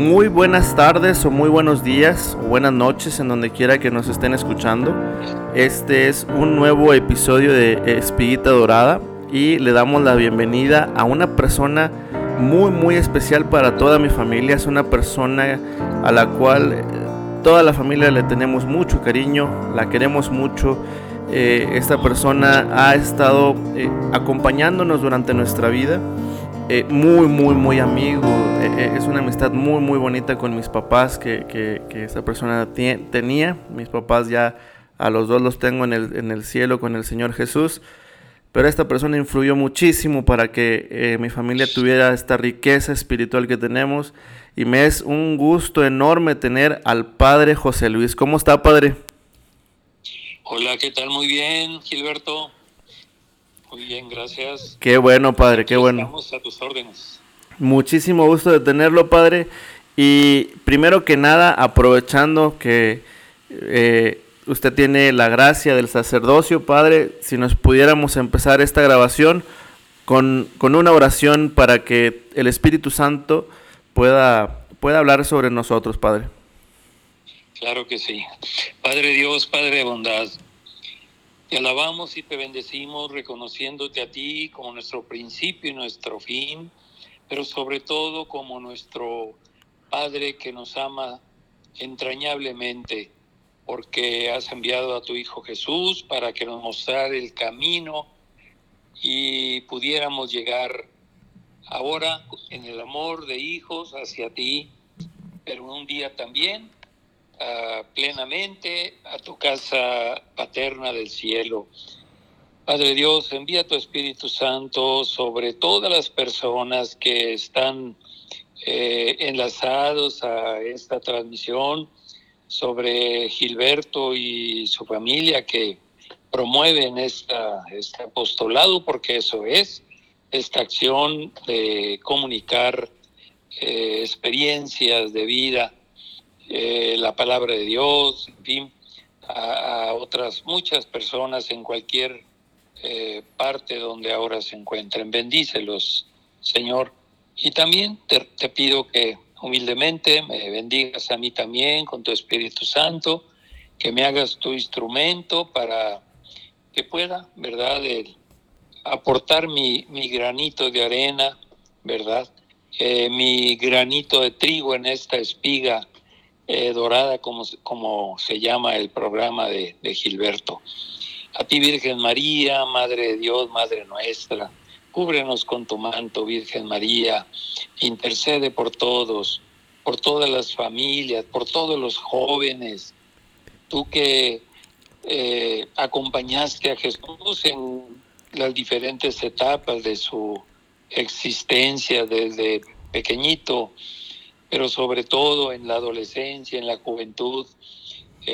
Muy buenas tardes o muy buenos días o buenas noches en donde quiera que nos estén escuchando. Este es un nuevo episodio de Espiguita Dorada y le damos la bienvenida a una persona muy muy especial para toda mi familia. Es una persona a la cual toda la familia le tenemos mucho cariño, la queremos mucho. Esta persona ha estado acompañándonos durante nuestra vida. Muy amigo, es una amistad muy bonita con mis papás que esta persona tenía. Mis papás ya a los dos los tengo en el cielo con el Señor Jesús, pero esta persona influyó muchísimo para que mi familia tuviera esta riqueza espiritual que tenemos, y me es un gusto enorme tener al Padre José Luis. ¿Cómo está, Padre? Hola, ¿qué tal? Muy bien, Gilberto. Muy bien, gracias. Qué bueno, Padre, qué bueno. Estamos a tus órdenes. Muchísimo gusto de tenerlo, Padre. Y primero que nada, aprovechando que usted tiene la gracia del sacerdocio, Padre, si nos pudiéramos empezar esta grabación con una oración para que el Espíritu Santo pueda hablar sobre nosotros, Padre. Claro que sí. Padre Dios, Padre de bondad, te alabamos y te bendecimos, reconociéndote a ti como nuestro principio y nuestro fin, pero sobre todo como nuestro Padre que nos ama entrañablemente, porque has enviado a tu Hijo Jesús para que nos mostrara el camino y pudiéramos llegar ahora en el amor de hijos hacia ti, pero un día también plenamente a tu casa paterna del cielo. Padre Dios, envía tu Espíritu Santo sobre todas las personas que están enlazados a esta transmisión, sobre Gilberto y su familia que promueven este apostolado, porque eso es, esta acción de comunicar experiencias de vida, la palabra de Dios, en fin, a otras muchas personas en cualquier parte donde ahora se encuentren. Bendícelos, Señor. Y también te pido que humildemente me bendigas a mí también con tu Espíritu Santo, que me hagas tu instrumento para que pueda, ¿verdad?, aportar mi granito de arena, ¿verdad?, mi granito de trigo en esta espiga dorada, como se llama el programa de Gilberto. A ti, Virgen María, Madre de Dios, Madre nuestra, cúbrenos con tu manto, Virgen María. Intercede por todos, por todas las familias, por todos los jóvenes. Tú que acompañaste a Jesús en las diferentes etapas de su existencia, desde pequeñito, pero sobre todo en la adolescencia, en la juventud,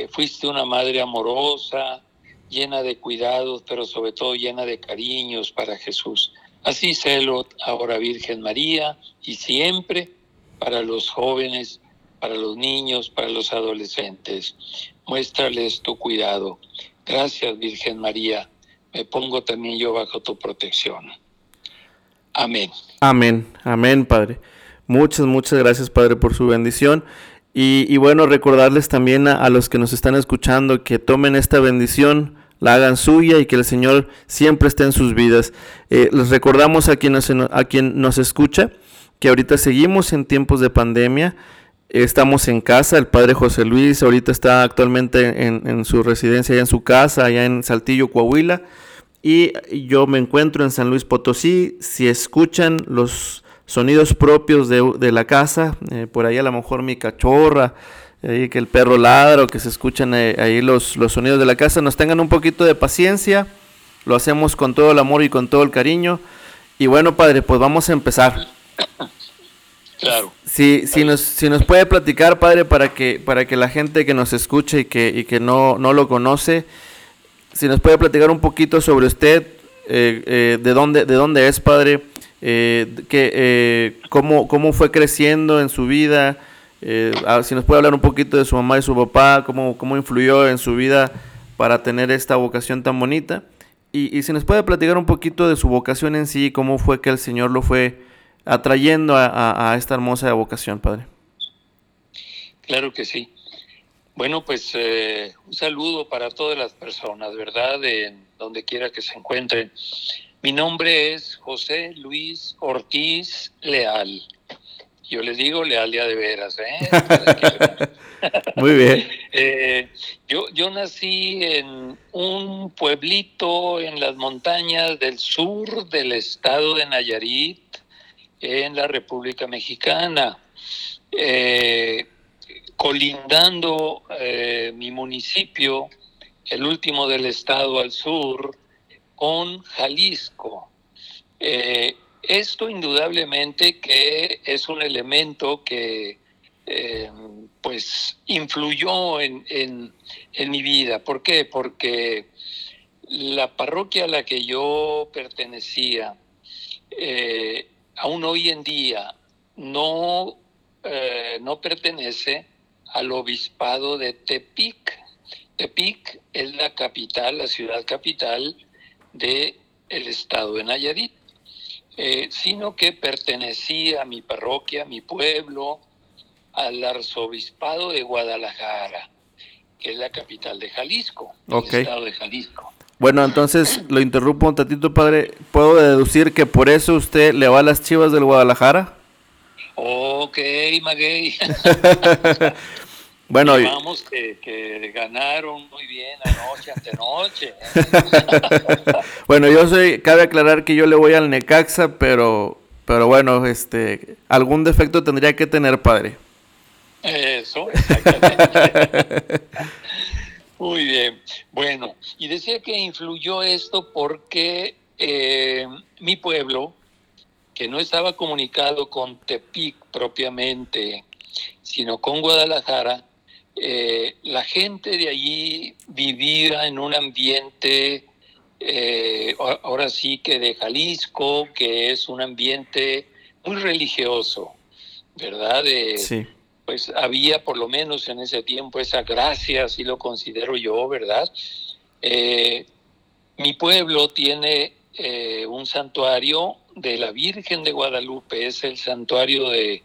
fuiste una madre amorosa, llena de cuidados, pero sobre todo llena de cariños para Jesús. Así sélo ahora, Virgen María, y siempre para los jóvenes, para los niños, para los adolescentes. Muéstrales tu cuidado. Gracias, Virgen María. Me pongo también yo bajo tu protección. Amén. Amén. Amén, Padre. Muchas gracias, Padre, por su bendición. Y bueno, recordarles también a los que nos están escuchando que tomen esta bendición, la hagan suya y que el Señor siempre esté en sus vidas. Les recordamos a quien nos escucha que ahorita seguimos en tiempos de pandemia. Estamos en casa. El Padre José Luis ahorita está actualmente en su residencia, allá en su casa, allá en Saltillo, Coahuila. Y yo me encuentro en San Luis Potosí. Si escuchan los sonidos propios de la casa, por ahí a lo mejor mi cachorra, que el perro ladra, o que se escuchan ahí los sonidos de la casa, nos tengan un poquito de paciencia, lo hacemos con todo el amor y con todo el cariño. Y bueno, Padre, pues vamos a empezar. Claro. Si nos puede platicar, Padre, para que la gente que nos escuche y que no lo conoce, si nos puede platicar un poquito sobre usted, de dónde es, Padre. ¿Cómo fue creciendo en su vida? Si nos puede hablar un poquito de su mamá y su papá, cómo influyó en su vida para tener esta vocación tan bonita, y si nos puede platicar un poquito de su vocación en sí, cómo fue que el Señor lo fue atrayendo a esta hermosa vocación, Padre. Claro que sí. Bueno, pues un saludo para todas las personas, ¿verdad? De donde quiera que se encuentren. Mi nombre es José Luis Ortiz Leal. Yo les digo Leal ya de veras, ¿eh? Muy bien. Yo nací en un pueblito en las montañas del sur del estado de Nayarit, en la República Mexicana, colindando mi municipio, el último del estado al sur, con Jalisco. Esto indudablemente que es un elemento que pues influyó en mi vida. ¿Por qué? Porque la parroquia a la que yo pertenecía, aún hoy en día, no pertenece al obispado de Tepic. Tepic es la capital, la ciudad capital del estado de Nayarit. Sino que pertenecía a mi parroquia, a mi pueblo, al arzobispado de Guadalajara, que es la capital de Jalisco, okay. El estado de Jalisco. Bueno, entonces lo interrumpo un tantito, padre. ¿Puedo deducir que por eso usted le va a las Chivas del Guadalajara? Ok, Maguey. Bueno, vamos que ganaron muy bien anoche, antenoche. Bueno, cabe aclarar que yo le voy al Necaxa, pero bueno, algún defecto tendría que tener, padre. Eso, exactamente. Muy bien. Bueno, y decía que influyó esto porque mi pueblo, que no estaba comunicado con Tepic propiamente, sino con Guadalajara, la gente de allí vivía en un ambiente, ahora sí que de Jalisco, que es un ambiente muy religioso, ¿verdad? Sí. Pues había, por lo menos en ese tiempo, esa gracia, así lo considero yo, ¿verdad? Mi pueblo tiene un santuario de la Virgen de Guadalupe, es el santuario de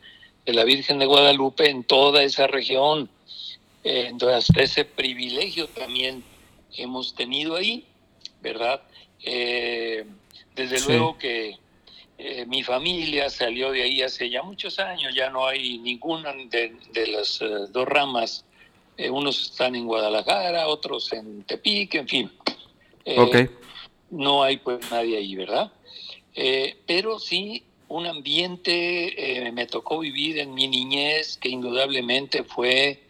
la Virgen de Guadalupe en toda esa región. Entonces, hasta ese privilegio también hemos tenido ahí, ¿verdad? Desde sí. Luego que mi familia salió de ahí hace ya muchos años, ya no hay ninguna de las dos ramas. Unos están en Guadalajara, otros en Tepic, en fin. Okay. No hay pues nadie ahí, ¿verdad? Pero sí, un ambiente me tocó vivir en mi niñez que indudablemente fue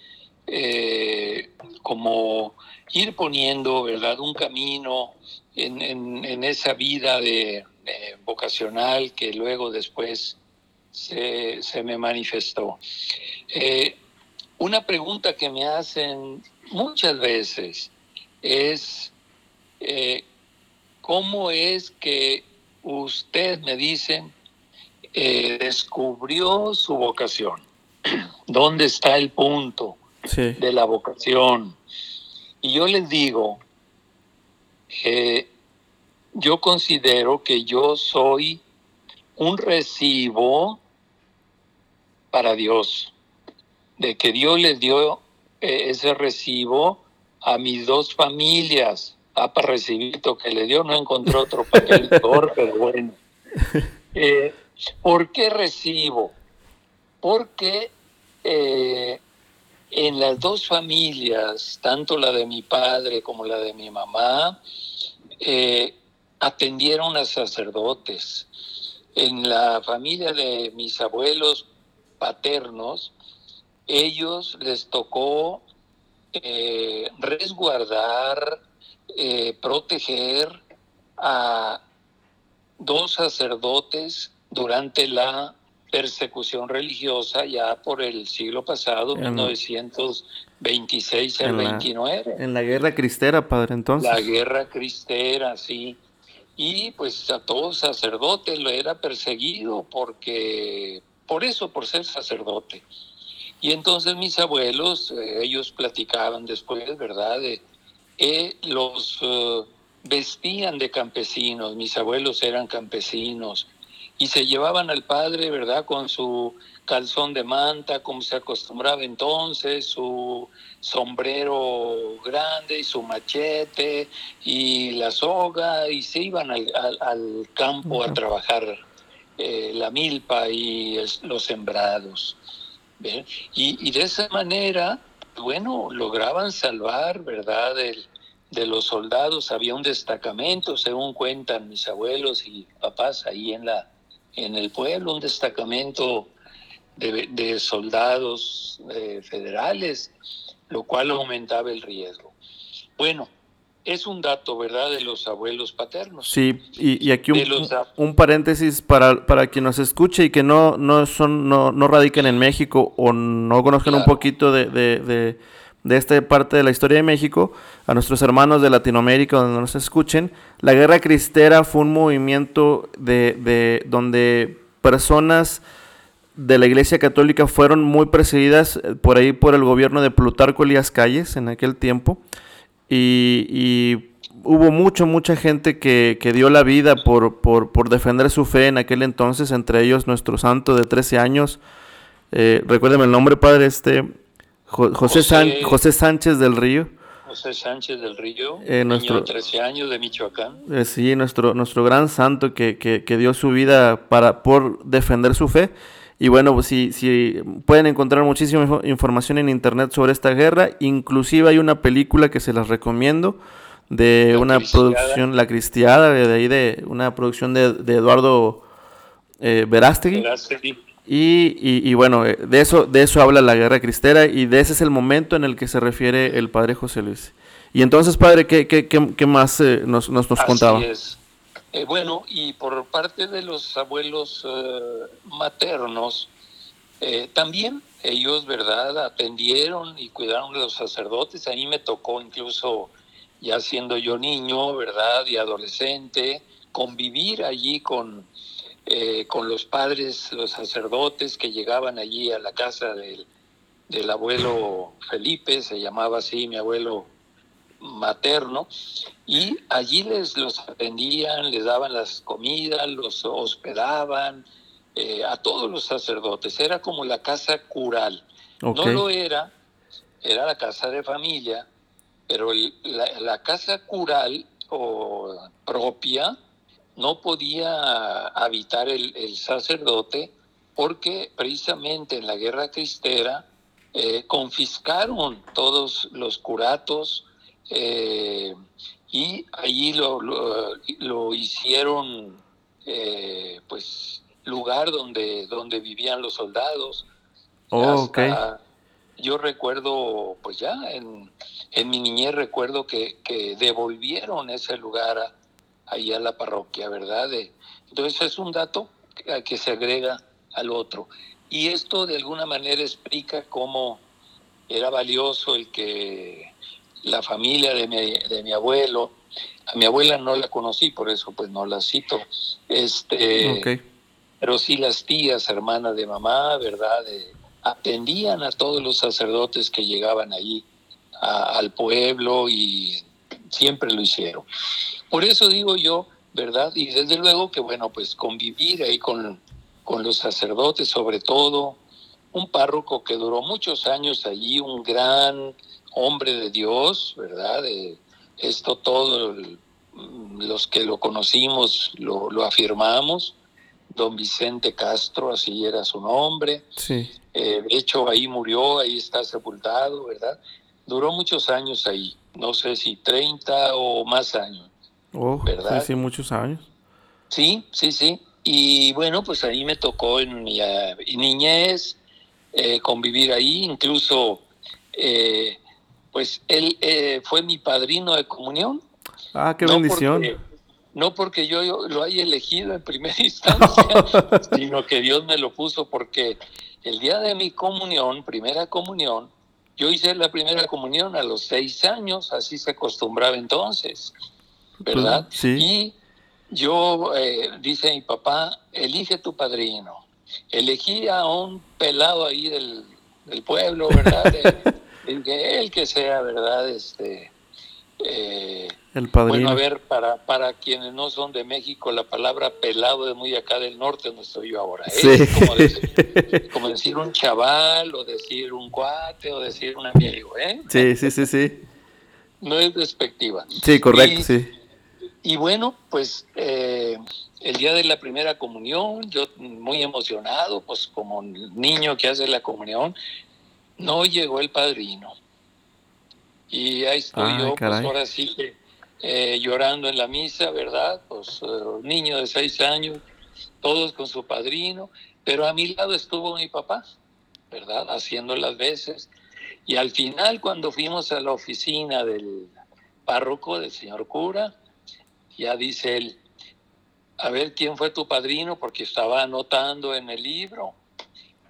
como ir poniendo, ¿verdad?, un camino en esa vida de vocacional que luego después se me manifestó. Una pregunta que me hacen muchas veces es ¿cómo es que usted, me dicen, descubrió su vocación? ¿Dónde está el punto sí. de la vocación? Y yo les digo, yo considero que yo soy un recibo para Dios, de que Dios les dio ese recibo a mis dos familias. Para recibito que le dio, no encontró otro papel mejor, pero bueno. ¿Por qué recibo? Porque en las dos familias, tanto la de mi padre como la de mi mamá, atendieron a sacerdotes. En la familia de mis abuelos paternos, ellos les tocó resguardar, proteger a dos sacerdotes durante la persecución religiosa ya por el siglo pasado, 1926 al 29. En la Guerra Cristera, padre, entonces. La Guerra Cristera, sí. Y pues a todo sacerdote lo era perseguido por ser sacerdote. Y entonces mis abuelos, ellos platicaban después, ¿verdad?, los vestían de campesinos, mis abuelos eran campesinos, y se llevaban al padre, ¿verdad?, con su calzón de manta, como se acostumbraba entonces, su sombrero grande y su machete y la soga, y se iban al campo a trabajar la milpa y los sembrados. ¿Ve? Y de esa manera, bueno, lograban salvar, ¿verdad?, de los soldados. Había un destacamento, según cuentan mis abuelos y papás, ahí en el pueblo, un destacamento de soldados federales, lo cual aumentaba el riesgo. Bueno, es un dato, ¿verdad?, de los abuelos paternos. Sí, y aquí un paréntesis para quien nos escuche y que no radican en México o no conozcan, claro, un poquito de esta parte de la historia de México, a nuestros hermanos de Latinoamérica donde nos escuchen. La Guerra Cristera fue un movimiento donde personas de la Iglesia Católica fueron muy perseguidas por ahí por el gobierno de Plutarco Elías Calles en aquel tiempo, y hubo mucha gente que dio la vida por defender su fe en aquel entonces, entre ellos nuestro santo de 13 años, recuérdeme el nombre, padre, José Sánchez del Río. José Sánchez del Río, nuestro niño de 13 años de Michoacán. Sí, nuestro gran santo que dio su vida por defender su fe. Y bueno, pues sí, pueden encontrar muchísima información en internet sobre esta guerra. Inclusive hay una película que se las recomiendo, de una producción, La Cristiada, de ahí, de una producción de Eduardo Verástegui. Y bueno, de eso habla La Guerra Cristera, y de ese es el momento en el que se refiere el padre José Luis. Y entonces, padre, ¿qué más nos contaba? Así es. Bueno, y por parte de los abuelos maternos, también ellos, ¿verdad?, atendieron y cuidaron a los sacerdotes. A mí me tocó, incluso ya siendo yo niño, ¿verdad?, y adolescente, convivir allí con los padres, los sacerdotes que llegaban allí a la casa del abuelo Felipe, se llamaba así mi abuelo materno, y allí los atendían, les daban las comidas, los hospedaban, a todos los sacerdotes. Era como la casa cural. Okay. No lo era la casa de familia, pero la casa cural o propia no podía habitar el sacerdote, porque precisamente en la Guerra Cristera confiscaron todos los curatos, y allí lo hicieron pues lugar donde vivían los soldados. Oh, okay. Yo recuerdo, pues ya en mi niñez recuerdo que devolvieron ese lugar ahí a la parroquia, ¿verdad? Entonces es un dato que se agrega al otro. Y esto de alguna manera explica cómo era valioso el que la familia de mi abuelo, a mi abuela no la conocí, por eso pues no la cito, okay, pero sí las tías, hermanas de mamá, ¿verdad? Atendían a todos los sacerdotes que llegaban ahí al pueblo, y siempre lo hicieron. Por eso digo yo, ¿verdad? Y desde luego que, bueno, pues convivir ahí con los sacerdotes, sobre todo un párroco que duró muchos años allí, un gran hombre de Dios, ¿verdad? Esto todo, los que lo conocimos lo afirmamos, don Vicente Castro, así era su nombre. Sí. De hecho, ahí murió, ahí está sepultado, ¿verdad? Duró muchos años ahí, no sé si 30 o más años. Oh, ¿verdad? Sí, muchos años. Sí. Y bueno, pues ahí me tocó en mi niñez convivir ahí. Incluso, pues él fue mi padrino de comunión. Ah, qué bendición. No porque yo lo haya elegido en primera instancia, sino que Dios me lo puso, porque el día de mi comunión, primera comunión, yo hice la primera comunión a los 6 años, así se acostumbraba entonces, ¿verdad? Sí. Y yo, dice mi papá, elige tu padrino. Elegí a un pelado ahí del pueblo, ¿verdad? El que sea, ¿verdad? El padrino. Bueno, a ver, para quienes no son de México, la palabra pelado es muy acá del norte, donde estoy yo ahora. ¿Eh? Sí. Como decir un chaval, o decir un cuate, o decir un amigo, ¿eh? Sí, sí, sí, sí. No es despectiva. Sí, correcto, sí. Y bueno, pues el día de la primera comunión, yo muy emocionado, pues como niño que hace la comunión, no llegó el padrino. Y ahí estoy yo, caray. Pues ahora sí que llorando en la misa, ¿verdad? Pues niño de 6 años, todos con su padrino, pero a mi lado estuvo mi papá, ¿verdad? Haciendo las veces. Y al final, cuando fuimos a la oficina del párroco, del señor cura, ya dice él, a ver, ¿quién fue tu padrino? Porque estaba anotando en el libro.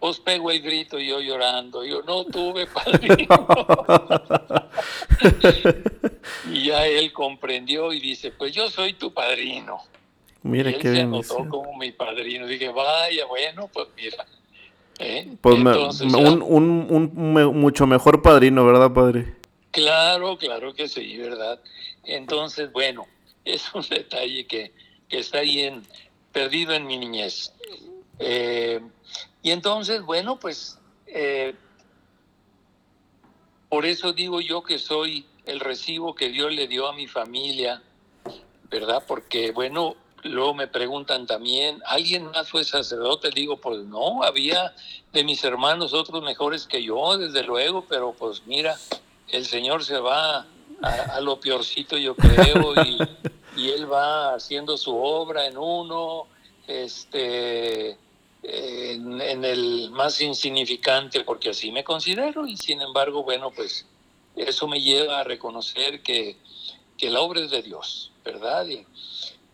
Os pego el grito y yo llorando. Yo no tuve padrino. Y ya él comprendió y dice, pues yo soy tu padrino. Mira, y él qué se anotó emoción. Como mi padrino. Dije, vaya, bueno, pues mira. Pues entonces, mucho mejor padrino, ¿verdad, padre? Claro, claro que sí, ¿verdad? Entonces, bueno, es un detalle que está ahí perdido en mi niñez. Y entonces, bueno, pues por eso digo yo que soy el recibo que Dios le dio a mi familia, ¿verdad? Porque, bueno, luego me preguntan también, ¿alguien más fue sacerdote? Digo, pues no, había de mis hermanos otros mejores que yo, desde luego, pero pues mira, el Señor se va a lo peorcito, yo creo, y Él va haciendo su obra en uno, en el más insignificante, porque así me considero, y sin embargo, bueno, pues eso me lleva a reconocer que la obra es de Dios, ¿verdad?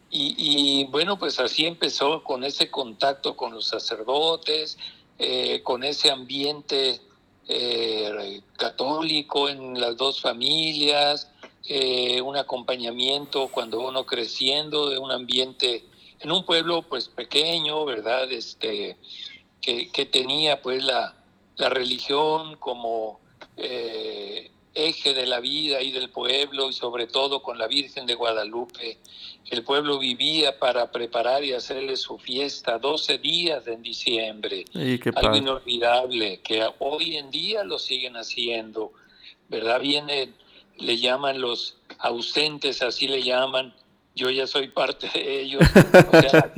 Y bueno, pues así empezó con ese contacto con los sacerdotes, con ese ambiente católico en las dos familias, un acompañamiento cuando uno creciendo de un ambiente en un pueblo pues pequeño, ¿verdad? Que tenía pues la religión como eje de la vida y del pueblo, y sobre todo con la Virgen de Guadalupe. El pueblo vivía para preparar y hacerle su fiesta 12 días en diciembre. Algo inolvidable que hoy en día lo siguen haciendo, ¿verdad? Viene, le llaman los ausentes, así le llaman. Yo ya soy parte de ellos. O sea,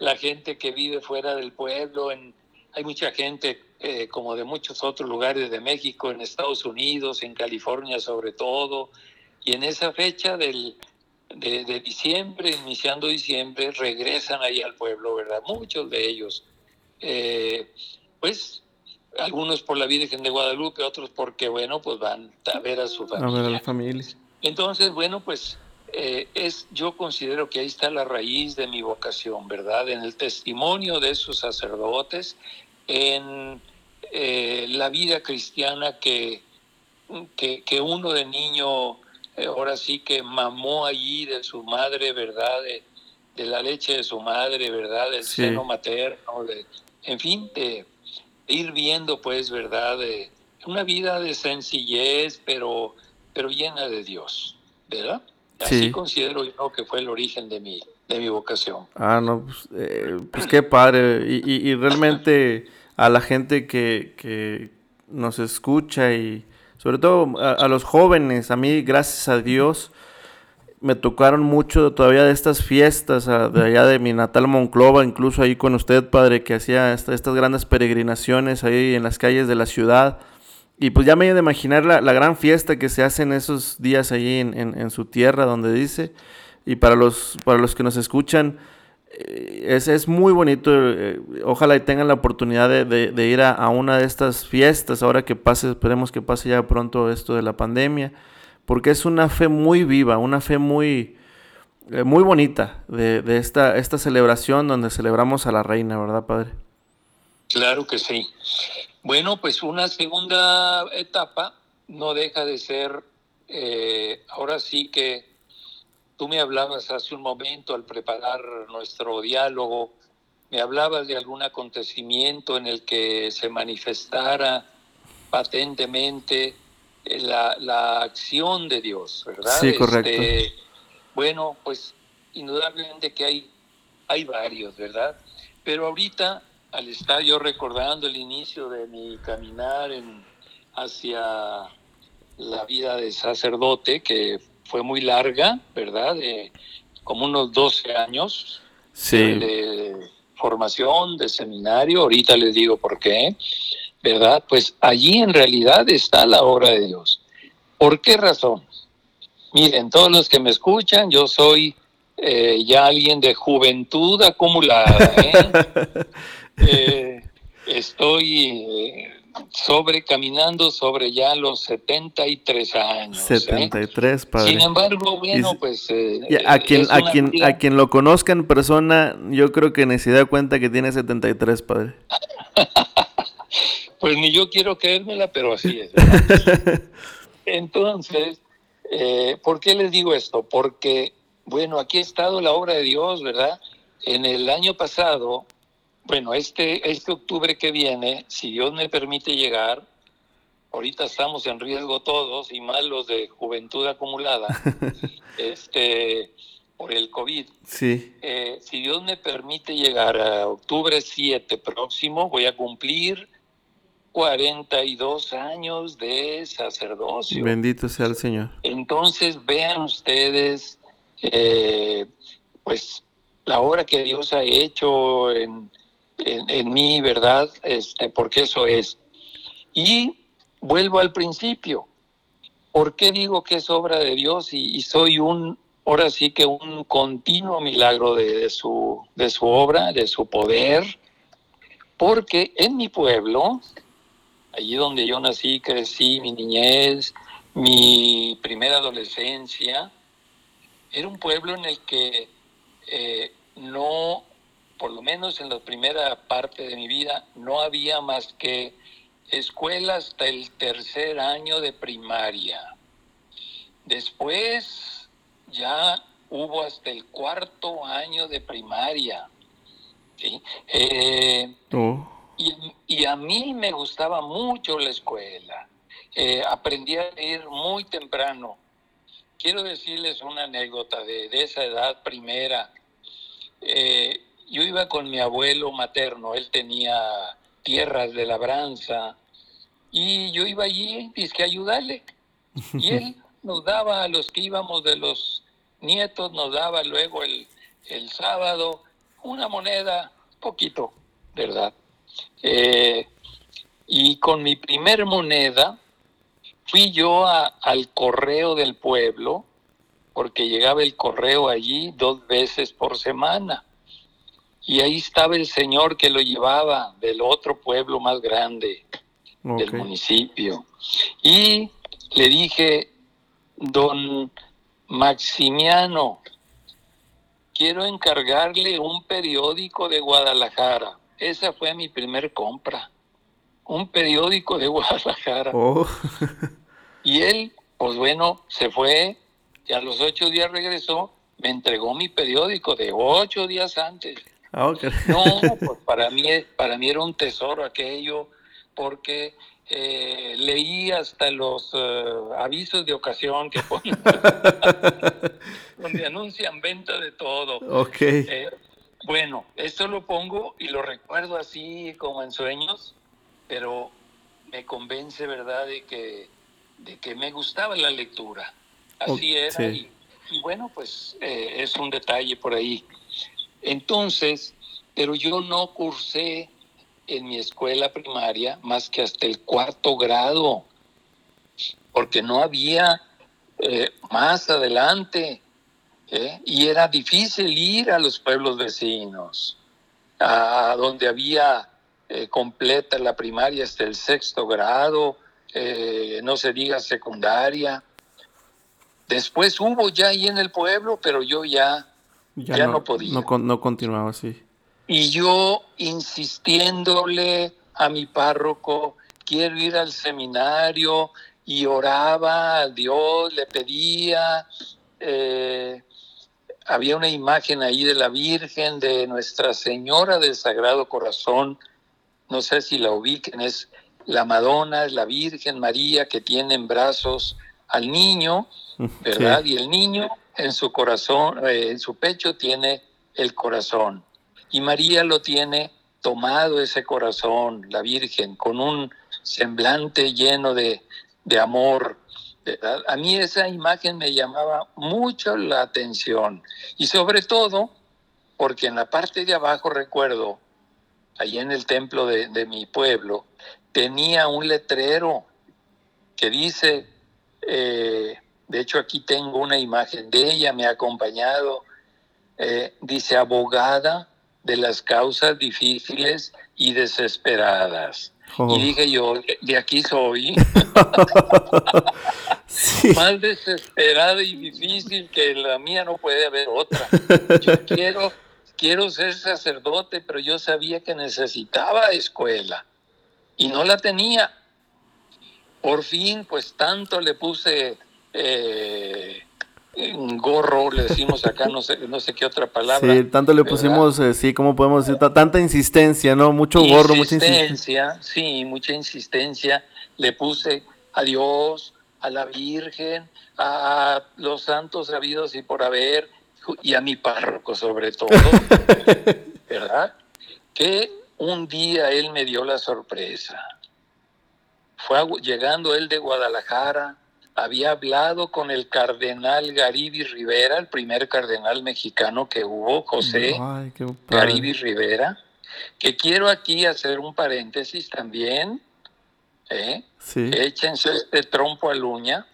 la gente que vive fuera del pueblo, hay mucha gente como de muchos otros lugares de México, en Estados Unidos, en California sobre todo, y en esa fecha de diciembre, iniciando diciembre, regresan ahí al pueblo, ¿verdad? Muchos de ellos, pues algunos por la Virgen de Guadalupe, otros porque, bueno, pues van a ver a su familia. A ver a la familia. Entonces, bueno, pues yo considero que ahí está la raíz de mi vocación, ¿verdad? En el testimonio de esos sacerdotes, en la vida cristiana que uno de niño... ahora sí que mamó allí de su madre, ¿verdad? De la leche de su madre, ¿verdad? Del sí. Seno materno, en fin, de ir viendo, pues, ¿verdad? De una vida de sencillez, pero llena de Dios, ¿verdad? Así sí. Considero yo que fue el origen de mi vocación. Ah, no, pues qué padre. Y realmente a la gente que nos escucha y... sobre todo a los jóvenes, a mí, gracias a Dios, me tocaron mucho todavía de estas fiestas, de allá de mi natal Monclova, incluso ahí con usted, padre, que hacía estas grandes peregrinaciones ahí en las calles de la ciudad. Y pues ya me he de imaginar la gran fiesta que se hace en esos días ahí en su tierra, donde dice. Y para los que nos escuchan, es muy bonito. Ojalá y tengan la oportunidad de ir a una de estas fiestas ahora que pase, esperemos que pase ya pronto esto de la pandemia, porque es una fe muy viva, una fe muy, muy bonita de esta celebración donde celebramos a la reina, ¿verdad, padre? Claro que sí. Bueno, pues una segunda etapa no deja de ser, ahora sí que tú me hablabas hace un momento al preparar nuestro diálogo, me hablabas de algún acontecimiento en el que se manifestara patentemente la acción de Dios, ¿verdad? Sí, correcto. Bueno, pues indudablemente que hay varios, ¿verdad? Pero ahorita, al estar yo recordando el inicio de mi caminar hacia la vida de sacerdote, que fue muy larga, ¿verdad? Como unos 12 años, sí, de formación, de seminario, ahorita les digo por qué, ¿verdad? Pues allí en realidad está la obra de Dios. ¿Por qué razón? Miren, todos los que me escuchan, yo soy ya alguien de juventud acumulada, estoy caminando sobre ya los 73 años. 73, padre. Sin embargo, bueno, pues... a quien lo conozca en persona, yo creo que ni se da cuenta que tiene 73, padre. Pues ni yo quiero creérmela, pero así es, ¿verdad? Entonces, ¿por qué les digo esto? Porque, bueno, aquí ha estado la obra de Dios, ¿verdad? En el año pasado... Bueno, este octubre que viene, si Dios me permite llegar, ahorita estamos en riesgo todos, y más los de juventud acumulada, por el COVID. Sí. Si Dios me permite llegar a octubre 7 próximo, voy a cumplir 42 años de sacerdocio. Bendito sea el Señor. Entonces, vean ustedes, pues, la obra que Dios ha hecho en mí, ¿verdad? Porque eso es. Y vuelvo al principio. ¿Por qué digo que es obra de Dios? Y soy ahora sí que un continuo milagro de su obra, de su poder. Porque en mi pueblo, allí donde yo nací, crecí, mi niñez, mi primera adolescencia, era un pueblo en el que no... por lo menos en la primera parte de mi vida, no había más que escuela hasta el tercer año de primaria. Después ya hubo hasta el cuarto año de primaria. ¿Sí? Y a mí me gustaba mucho la escuela. Aprendí a leer muy temprano. Quiero decirles una anécdota de esa edad primera. Yo iba con mi abuelo materno, él tenía tierras de labranza, y yo iba allí, dizque ayudarle. Y él nos daba a los que íbamos de los nietos, nos daba luego el sábado una moneda, poquito, ¿verdad? Y con mi primer moneda fui yo al correo del pueblo, porque llegaba el correo allí 2 veces por semana. Y ahí estaba el señor que lo llevaba del otro pueblo más grande, okay, del municipio. Y le dije, don Maximiano, quiero encargarle un periódico de Guadalajara. Esa fue mi primer compra, un periódico de Guadalajara. Oh. Y él, pues bueno, se fue y a los 8 días regresó, me entregó mi periódico de 8 días antes. Ah, okay. No, pues para mí era un tesoro aquello, porque leí hasta los avisos de ocasión que ponen, donde anuncian venta de todo. Okay. Bueno, esto lo pongo y lo recuerdo así como en sueños, pero me convence, ¿verdad?, de que me gustaba la lectura. Así era, sí. Y bueno, pues es un detalle por ahí. Entonces, pero yo no cursé en mi escuela primaria más que hasta el 4º grado, porque no había más adelante, y era difícil ir a los pueblos vecinos, a donde había completa la primaria hasta el 6º grado, no se diga secundaria. Después hubo ya ahí en el pueblo, pero yo ya no podía. No continuaba así. Y yo insistiéndole a mi párroco, quiero ir al seminario, y oraba a Dios, le pedía. Había una imagen ahí de la Virgen de Nuestra Señora del Sagrado Corazón, no sé si la ubiquen, es la Madonna es la Virgen María que tiene en brazos al niño, ¿verdad? Sí. Y el niño en su corazón, en su pecho tiene el corazón. Y María lo tiene tomado ese corazón, la Virgen, con un semblante lleno de amor, ¿verdad? A mí esa imagen me llamaba mucho la atención. Y sobre todo, porque en la parte de abajo, recuerdo, allí en el templo de mi pueblo, tenía un letrero que dice, de hecho aquí tengo una imagen de ella, me ha acompañado, dice, abogada de las causas difíciles y desesperadas. Oh. Y dije yo, de aquí soy. Sí. Más desesperada y difícil que la mía no puede haber otra. Yo quiero ser sacerdote, pero yo sabía que necesitaba escuela y no la tenía. Por fin, pues tanto le puse gorro, le decimos acá, no sé qué otra palabra. Sí, tanto le pusimos, sí, ¿cómo podemos decir? Tanta insistencia, ¿no? Mucho gorro, mucha insistencia. Sí, mucha insistencia. Le puse a Dios, a la Virgen, a los santos habidos y por haber, y a mi párroco sobre todo, ¿verdad? Que un día él me dio la sorpresa. Fue llegando él de Guadalajara, había hablado con el cardenal Garibi Rivera, el primer cardenal mexicano que hubo, José Garibi Rivera, que quiero aquí hacer un paréntesis también, sí. Échense este trompo a luña.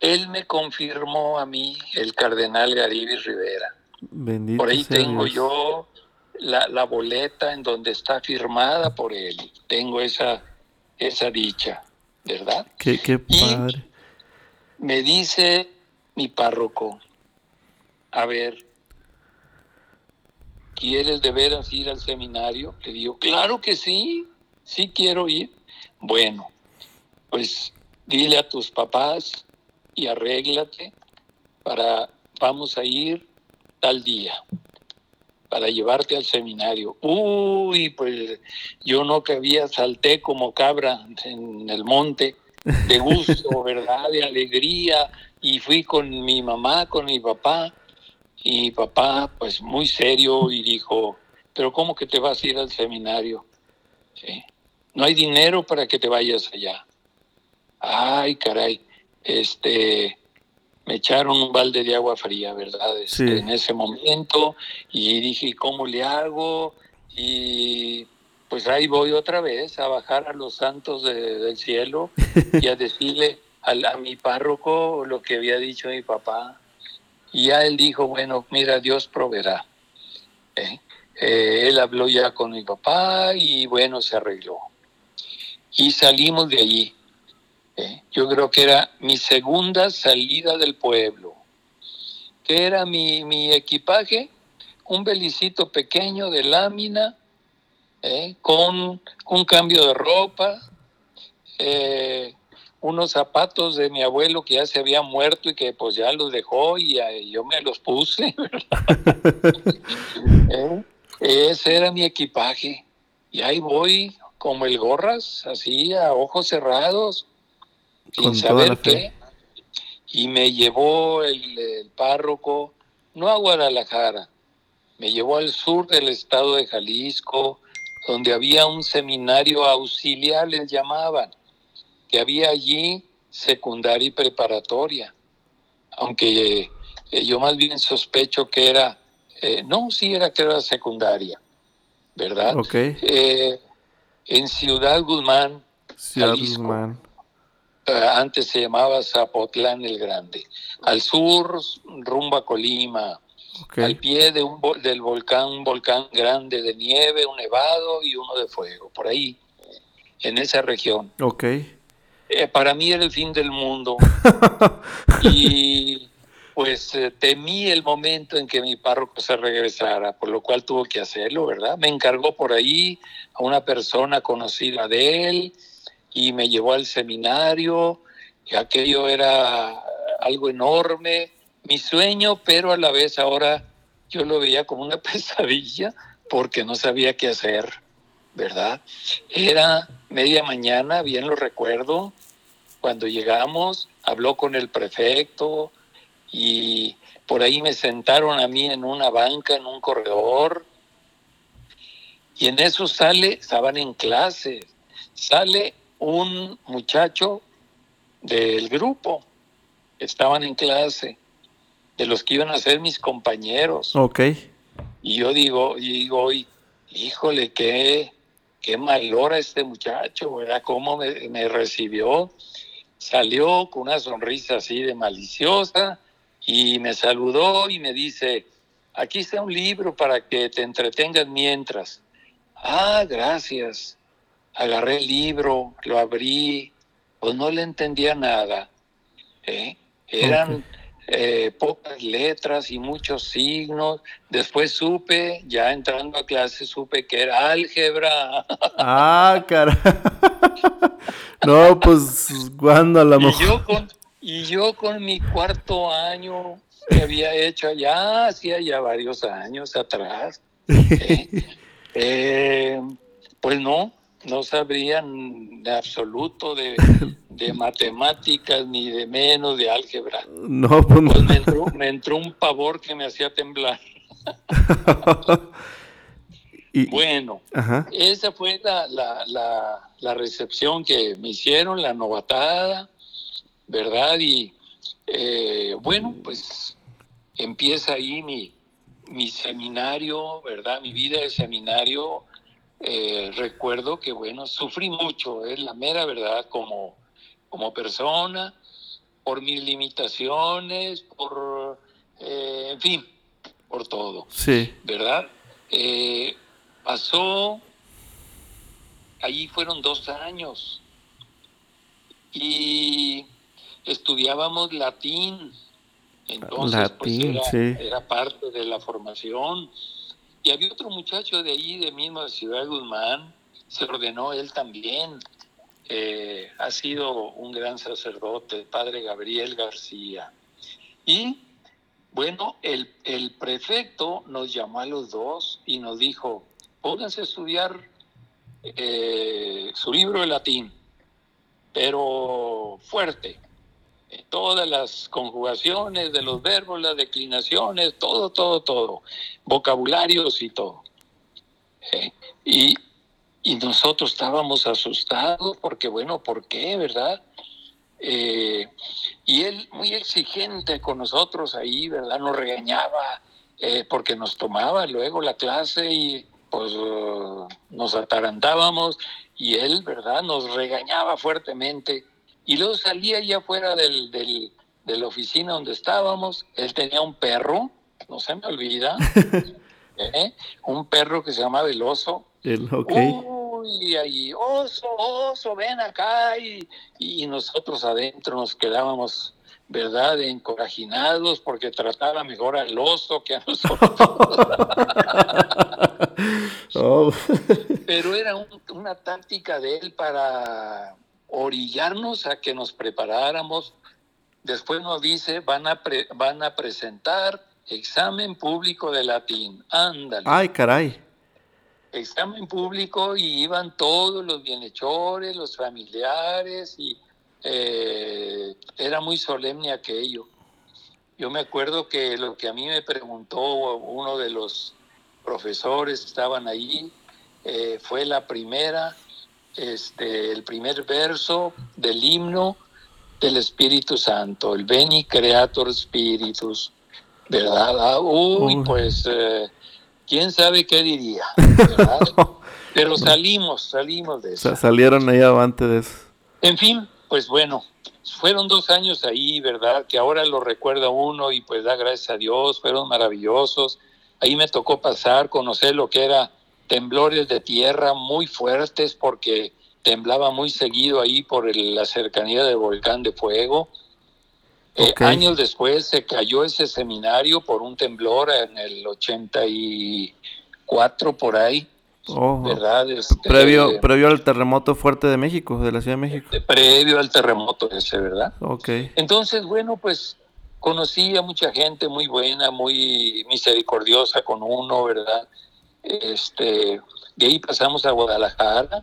Él me confirmó a mí, el cardenal Garibi Rivera. Bendito por ahí tengo Dios. Yo la boleta en donde está firmada por él. Tengo esa dicha, ¿verdad? Qué padre. Y me dice mi párroco, a ver, ¿quieres de veras ir al seminario? Le digo, claro que sí, sí quiero ir. Bueno, pues dile a tus papás y arréglate vamos a ir tal día para llevarte al seminario. Uy, pues yo no cabía, salté como cabra en el monte de gusto, ¿verdad? De alegría, y fui con mi mamá, con mi papá, y mi papá pues muy serio y dijo, pero ¿cómo que te vas a ir al seminario? ¿Sí? No hay dinero para que te vayas allá. Ay, caray. Me echaron un balde de agua fría, ¿verdad? Sí. En ese momento, y dije, ¿cómo le hago? Y pues ahí voy otra vez a bajar a los santos del cielo y a decirle a mi párroco lo que había dicho mi papá. Y ya él dijo, bueno, mira, Dios proveerá. Él habló ya con mi papá y bueno, se arregló. Y salimos de allí. Yo creo que era mi segunda salida del pueblo. ¿Qué era mi equipaje? Un belicito pequeño de lámina, con un cambio de ropa, unos zapatos de mi abuelo que ya se había muerto y que pues ya los dejó y yo me los puse, ¿verdad? Ese era mi equipaje. Y ahí voy como el Gorras, así a ojos cerrados, sin saber qué, y me llevó el párroco, no a Guadalajara, me llevó al sur del estado de Jalisco, donde había un seminario auxiliar, les llamaban, que había allí secundaria y preparatoria, aunque yo más bien sospecho que era, era secundaria, ¿verdad? Okay. En Ciudad Guzmán, Jalisco. Antes se llamaba Zapotlán el Grande, al sur rumbo a Colima, okay. Al pie de del volcán, un volcán grande de nieve, un nevado y uno de fuego, por ahí, en esa región. Okay. Para mí era el fin del mundo y pues temí el momento en que mi párroco se regresara, por lo cual tuvo que hacerlo, ¿verdad? Me encargó por ahí a una persona conocida de él, y me llevó al seminario, y aquello era algo enorme, mi sueño, pero a la vez ahora yo lo veía como una pesadilla, porque no sabía qué hacer, ¿verdad? Era media mañana, bien lo recuerdo, cuando llegamos, habló con el prefecto y por ahí me sentaron a mí en una banca, en un corredor, y en eso sale, estaban en clase, sale un muchacho del grupo, estaban en clase, de los que iban a ser mis compañeros. Okay. Y yo digo, híjole, qué mal hora este muchacho, ¿verdad? Cómo me recibió. Salió con una sonrisa así de maliciosa y me saludó y me dice, aquí está un libro para que te entretengas mientras. Ah, gracias. Agarré el libro, lo abrí, pues no le entendía nada. Eran... Okay. Pocas letras y muchos signos. Después supe, ya entrando a clase, supe que era álgebra. Ah, caray. No, pues, cuando a lo mejor. Y yo con mi cuarto año que había hecho allá, hacía ya varios años atrás, pues no sabrían de absoluto de matemáticas, ni de menos de álgebra. No, pues me entró un pavor que me hacía temblar. Bueno, ajá. Esa fue la recepción que me hicieron, la novatada, ¿verdad? Y bueno, pues empieza ahí mi seminario, ¿verdad? Mi vida de seminario. Recuerdo que, bueno, sufrí mucho, es la mera verdad, como persona, por mis limitaciones, por, en fin, por todo. Sí. ¿Verdad? Pasó, ahí fueron 2 años, y estudiábamos latín, entonces latín, pues era parte de la formación. Y había otro muchacho de ahí, de mismo de Ciudad Guzmán, se ordenó él también. Ha sido un gran sacerdote, el padre Gabriel García. Y, bueno, el prefecto nos llamó a los dos y nos dijo, pónganse a estudiar su libro de latín, pero fuerte. Todas las conjugaciones de los verbos, las declinaciones, todo, vocabularios y todo. Y nosotros estábamos asustados porque, bueno, ¿por qué, verdad? Y él muy exigente con nosotros ahí, ¿verdad? Nos regañaba porque nos tomaba luego la clase y pues nos atarantábamos y él, ¿verdad? Nos regañaba fuertemente. Y luego salía allá afuera de la oficina donde estábamos. Él tenía un perro, no se me olvida, un perro que se llamaba El Oso. Okay. Uy, ahí, oso, ven acá. Y nosotros adentro nos quedábamos, ¿verdad?, encorajinados porque trataba mejor al oso que a nosotros. Oh. Pero era una táctica de él para... orillarnos a que nos preparáramos. Después nos dice, van a presentar examen público de latín. Ándale. Ay, caray. Examen público y iban todos los bienhechores, los familiares y era muy solemne aquello. Yo me acuerdo que lo que a mí me preguntó uno de los profesores que estaban ahí fue la primera... el primer verso del himno del Espíritu Santo, el Veni Creator Spiritus, ¿verdad? Uy. Pues, quién sabe qué diría, ¿verdad? Pero salimos de eso. O sea, salieron ahí avante de eso. En fin, pues bueno, fueron 2 años ahí, ¿verdad? Que ahora lo recuerda uno y pues da gracias a Dios, fueron maravillosos. Ahí me tocó pasar, conocer lo que era temblores de tierra muy fuertes porque temblaba muy seguido ahí por la cercanía del volcán de fuego. Okay. Años después se cayó ese seminario por un temblor en el 84 por ahí. Oh, ¿verdad? Previo al terremoto fuerte de México, de la Ciudad de México. Previo al terremoto ese, ¿verdad? Okay. Entonces, bueno, pues conocí a mucha gente muy buena, muy misericordiosa con uno, ¿verdad? De ahí pasamos a Guadalajara,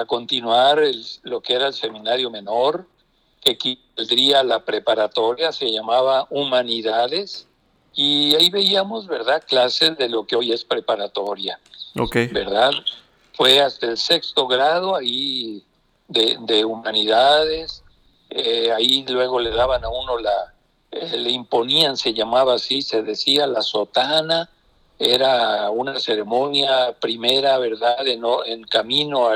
a continuar lo que era el seminario menor, que equivaldría a la preparatoria, se llamaba Humanidades, y ahí veíamos, ¿verdad?, clases de lo que hoy es preparatoria. Okay. ¿Verdad? Fue hasta el sexto grado ahí de Humanidades, ahí luego le daban a uno le imponían, se llamaba así, se decía la sotana, era una ceremonia primera, ¿verdad?, en camino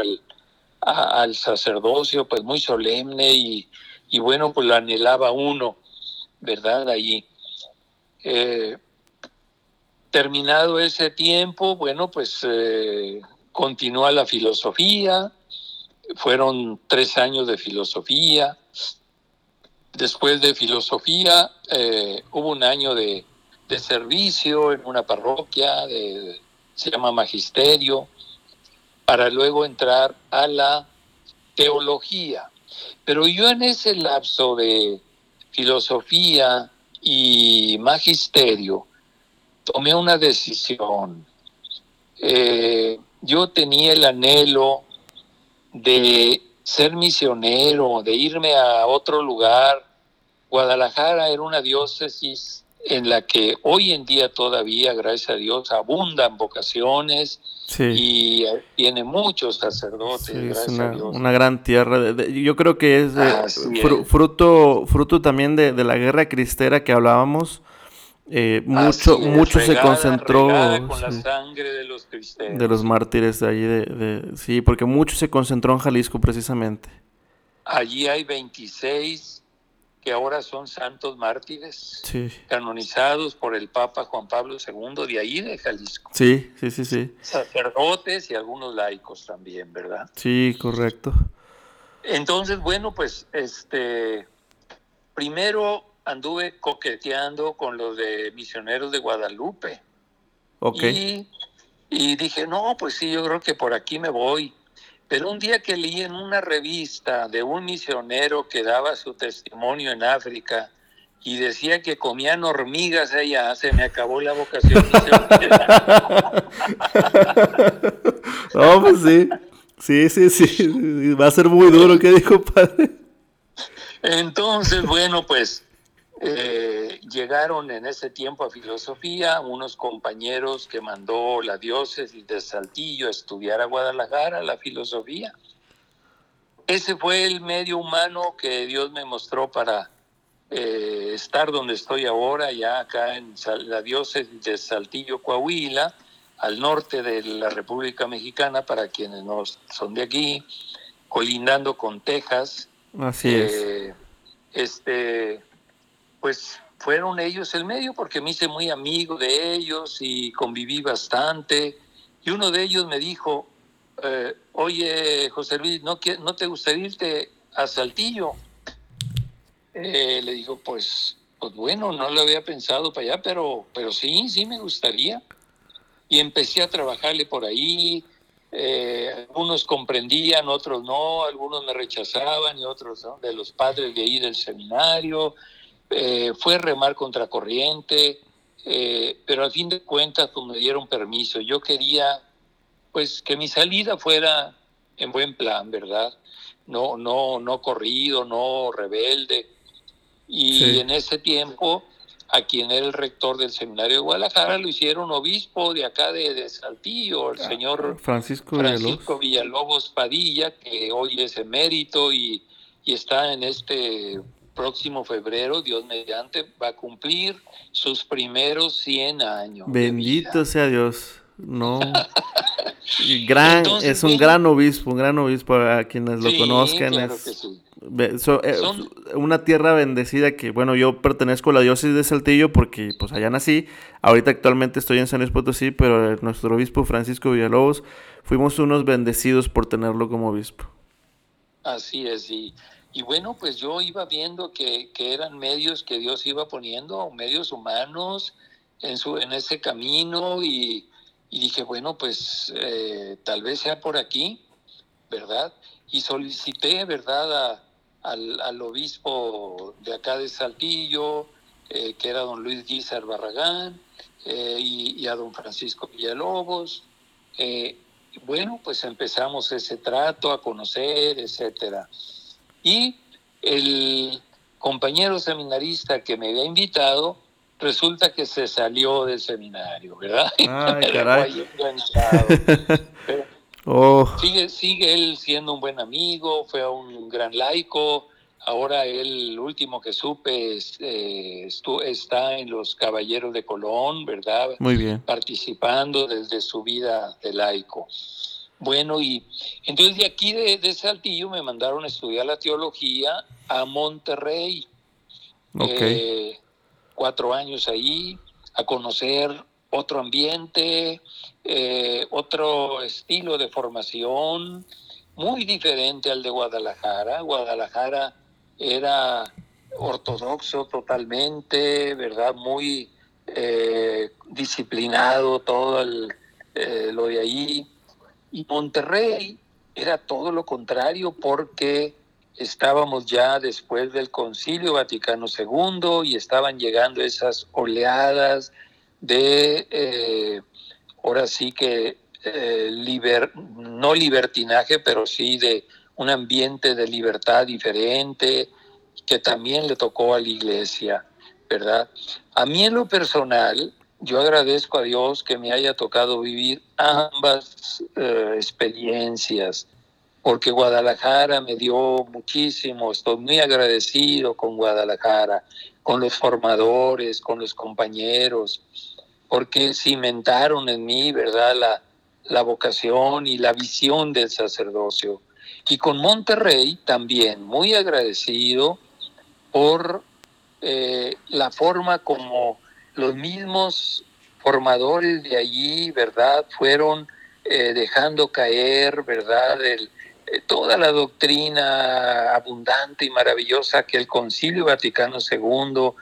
al sacerdocio, pues muy solemne y bueno, pues lo anhelaba uno, ¿verdad?, allí. Terminado ese tiempo, bueno, pues continúa la filosofía, fueron 3 años de filosofía. Después de filosofía, hubo un año de servicio en una parroquia, se llama magisterio, para luego entrar a la teología. Pero yo en ese lapso de filosofía y magisterio tomé una decisión. Yo tenía el anhelo de ser misionero, de irme a otro lugar. Guadalajara era una diócesis en la que hoy en día todavía, gracias a Dios, abundan vocaciones, sí, y tiene muchos sacerdotes, sí, gracias a Dios. Una gran tierra. Yo creo que es fruto también de la Guerra Cristera que hablábamos. Mucho regada, se concentró con la sangre de los cristeros, de los mártires de allí, sí, porque mucho se concentró en Jalisco precisamente. Allí hay 26 que ahora son santos mártires, sí, canonizados por el Papa Juan Pablo II, de ahí de Jalisco. Sí, sí, sí, sí. Sacerdotes y algunos laicos también, ¿verdad? Sí, correcto. Entonces, bueno, pues primero anduve coqueteando con los de Misioneros de Guadalupe. Okay. Y dije, no, pues sí, yo creo que por aquí me voy. Pero un día que leí en una revista de un misionero que daba su testimonio en África y decía que comían hormigas allá, se me acabó la vocación misionera. No, pues sí. Sí. Va a ser muy duro, ¿qué dijo, padre? Entonces, bueno, pues llegaron en ese tiempo a filosofía unos compañeros que mandó la diócesis de Saltillo a estudiar a Guadalajara la filosofía. Ese fue el medio humano que Dios me mostró para estar donde estoy ahora, ya acá en la diócesis de Saltillo, Coahuila, al norte de la República Mexicana, para quienes no son de aquí, colindando con Texas. Así es. Pues fueron ellos el medio, porque me hice muy amigo de ellos y conviví bastante. Y uno de ellos me dijo, oye, José Luis, ¿no te gustaría irte a Saltillo? Le digo, pues bueno, no lo había pensado para allá, pero sí me gustaría. Y empecé a trabajarle por ahí. Algunos comprendían, otros no, algunos me rechazaban y otros, ¿no?, de los padres de ahí del seminario. Fue remar contracorriente, pero al fin de cuentas pues, me dieron permiso. Yo quería pues que mi salida fuera en buen plan, ¿verdad? No corrido, no rebelde. Y sí, en ese tiempo a quien era el rector del seminario de Guadalajara lo hicieron obispo de acá de Saltillo, el señor Francisco Villalobos Padilla, que hoy es emérito y está en este próximo febrero, Dios mediante, va a cumplir sus primeros 100 años. Bendito sea Dios. No. Entonces, es un gran obispo, a quienes lo conozcan. Claro es, que sí. Una tierra bendecida que, bueno, yo pertenezco a la diócesis de Saltillo porque pues allá nací. Ahorita actualmente estoy en San Luis Potosí, pero nuestro obispo Francisco Villalobos, fuimos unos bendecidos por tenerlo como obispo. Así es, y bueno, pues yo iba viendo que eran medios que Dios iba poniendo, medios humanos en ese camino y dije, bueno, pues tal vez sea por aquí, ¿verdad? Y solicité, ¿verdad?, al obispo de acá de Saltillo, que era don Luis Guízar Barragán, y a don Francisco Villalobos, Bueno, pues empezamos ese trato a conocer, etcétera. Y el compañero seminarista que me había invitado, resulta que se salió del seminario, ¿verdad? Ay, caray. Sigue él siendo un buen amigo, fue un gran laico. Ahora el último que supe está en los Caballeros de Colón, ¿verdad? Muy bien. Participando desde su vida de laico. Bueno, y entonces de aquí de Saltillo me mandaron a estudiar la teología a Monterrey. Okay. 4 años ahí, a conocer otro ambiente, otro estilo de formación, muy diferente al de Guadalajara. Guadalajara era ortodoxo totalmente, ¿verdad? Muy disciplinado todo lo de ahí. Y Monterrey era todo lo contrario, porque estábamos ya después del Concilio Vaticano II y estaban llegando esas oleadas de, ahora sí que, no libertinaje, pero sí de un ambiente de libertad diferente que también le tocó a la iglesia, ¿verdad? A mí en lo personal, yo agradezco a Dios que me haya tocado vivir ambas experiencias, porque Guadalajara me dio muchísimo. Estoy muy agradecido con Guadalajara, con los formadores, con los compañeros, porque cimentaron en mí, ¿verdad?, la vocación y la visión del sacerdocio. Y con Monterrey también, muy agradecido por la forma como los mismos formadores de allí, ¿verdad?, fueron dejando caer, ¿verdad?, toda la doctrina abundante y maravillosa que el Concilio Vaticano II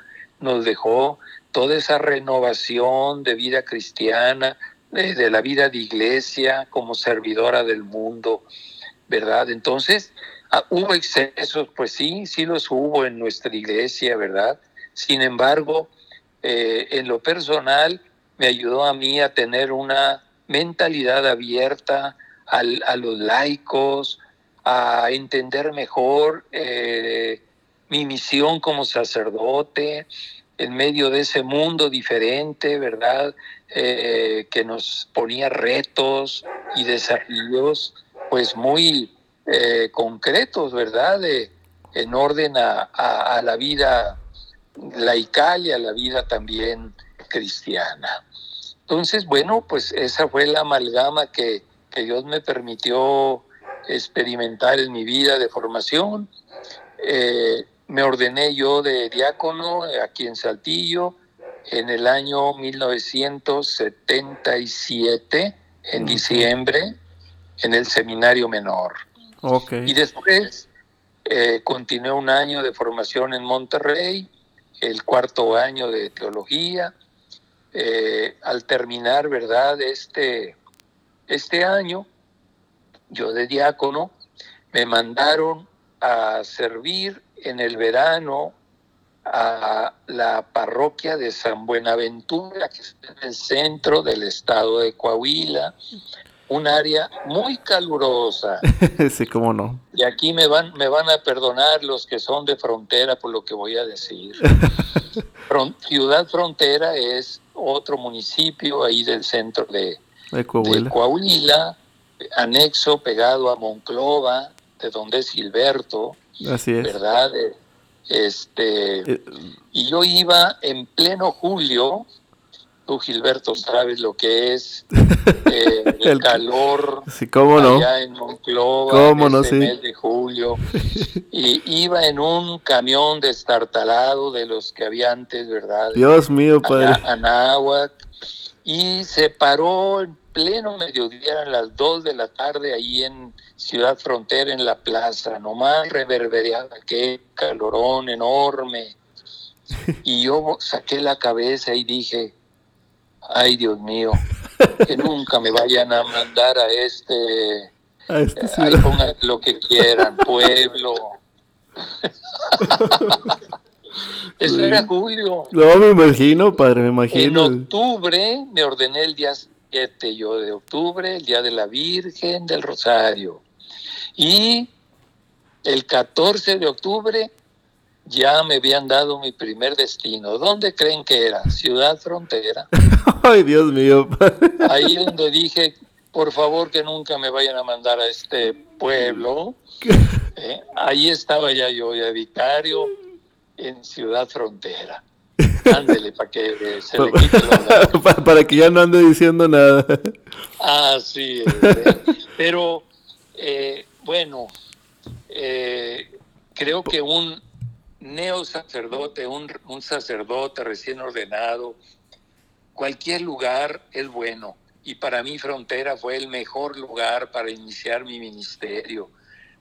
nos dejó, toda esa renovación de vida cristiana, de la vida de iglesia como servidora del mundo, ¿verdad? Entonces, hubo excesos, pues sí los hubo en nuestra iglesia, ¿verdad? Sin embargo, en lo personal, me ayudó a mí a tener una mentalidad abierta a los laicos, a entender mejor mi misión como sacerdote en medio de ese mundo diferente, ¿verdad?, que nos ponía retos y desafíos pues muy concretos, ¿verdad?, en orden a la vida laical y a la vida también cristiana. Entonces, bueno, pues esa fue la amalgama que Dios me permitió experimentar en mi vida de formación. Me ordené yo de diácono aquí en Saltillo en el año 1977, en diciembre, en el Seminario Menor. Okay. Y después continué un año de formación en Monterrey, el cuarto año de teología. Al terminar, ¿verdad?, este año, yo de diácono, me mandaron a servir en el verano a la parroquia de San Buenaventura, que está en el centro del estado de Coahuila, un área muy calurosa. Sí, cómo no. Y aquí me van a perdonar los que son de Frontera por lo que voy a decir. Ciudad Frontera es otro municipio ahí del centro de Coahuila, anexo, pegado a Monclova, de donde es Gilberto. Así es. ¿Verdad? Y yo iba en pleno julio. Tú, Gilberto, sabes lo que es el calor. Sí, cómo no. Allá en Monclova, cómo no, sí. Mes de julio. Y iba en un camión destartalado de los que había antes, ¿verdad? Dios mío, padre. Anáhuac. Y se paró en pleno mediodía, eran las 2 de la tarde, ahí en Ciudad Frontera, en la plaza. Nomás reverberaba, qué calorón enorme. Y yo saqué la cabeza y dije, ay, Dios mío, que nunca me vayan a mandar a este ahí pongan lo que quieran, pueblo. Eso era julio. No, me imagino, padre, me imagino. En octubre me ordené el día 7 yo de octubre, el Día de la Virgen del Rosario. Y el 14 de octubre ya me habían dado mi primer destino. ¿Dónde creen que era? Ciudad Frontera. Ay, Dios mío. Ahí donde dije, por favor, que nunca me vayan a mandar a este pueblo. Ahí estaba ya yo, ya vicario en Ciudad Frontera. Ándele, para que se le quite lo para que ya no ande diciendo nada. Así es. Pero, bueno, creo que un neosacerdote, un sacerdote recién ordenado, cualquier lugar es bueno. Y para mí Frontera fue el mejor lugar para iniciar mi ministerio.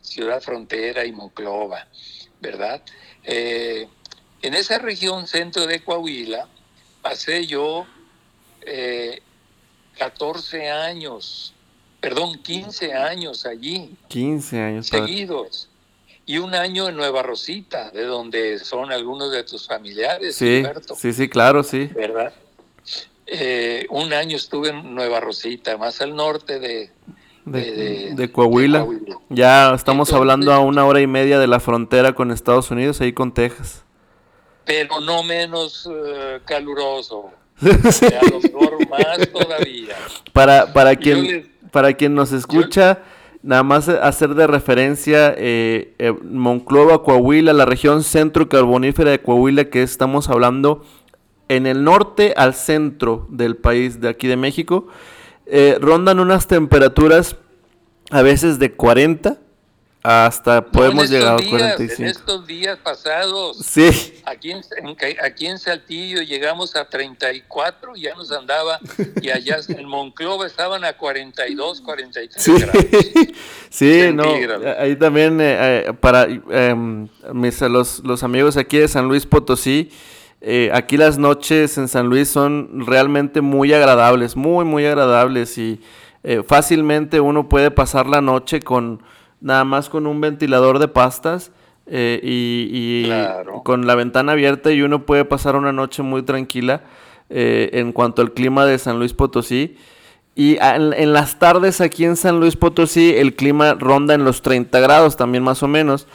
Ciudad Frontera y Monclova, ¿verdad? En esa región centro de Coahuila pasé yo 15 años allí. 15 años. Seguidos. Y un año en Nueva Rosita, de donde son algunos de tus familiares, sí, Gilberto. Sí, claro, sí. ¿Verdad? Un año estuve en Nueva Rosita, más al norte de Coahuila. De Coahuila. Ya estamos hablando a 1 hora y media de la frontera con Estados Unidos, ahí con Texas. Pero no menos caluroso. Sí. A lo mejor más todavía. Para quien nos escucha... Nada más hacer de referencia Monclova, Coahuila, la región centro carbonífera de Coahuila, que estamos hablando en el norte al centro del país de aquí de México, rondan unas temperaturas a veces de 40 hasta podemos llegar a 45. En estos días pasados, sí. Aquí en Saltillo llegamos a 34, ya nos andaba, y allá en Monclova estaban a 42, 43 sí. grados. Sí, no, ahí también para los amigos aquí de San Luis Potosí, aquí las noches en San Luis son realmente muy agradables, muy, muy agradables, y fácilmente uno puede pasar la noche con... Nada más con un ventilador de pastas y claro. Con la ventana abierta y uno puede pasar una noche muy tranquila en cuanto al clima de San Luis Potosí. Y en las tardes aquí en San Luis Potosí el clima ronda en los 30 grados también más o menos.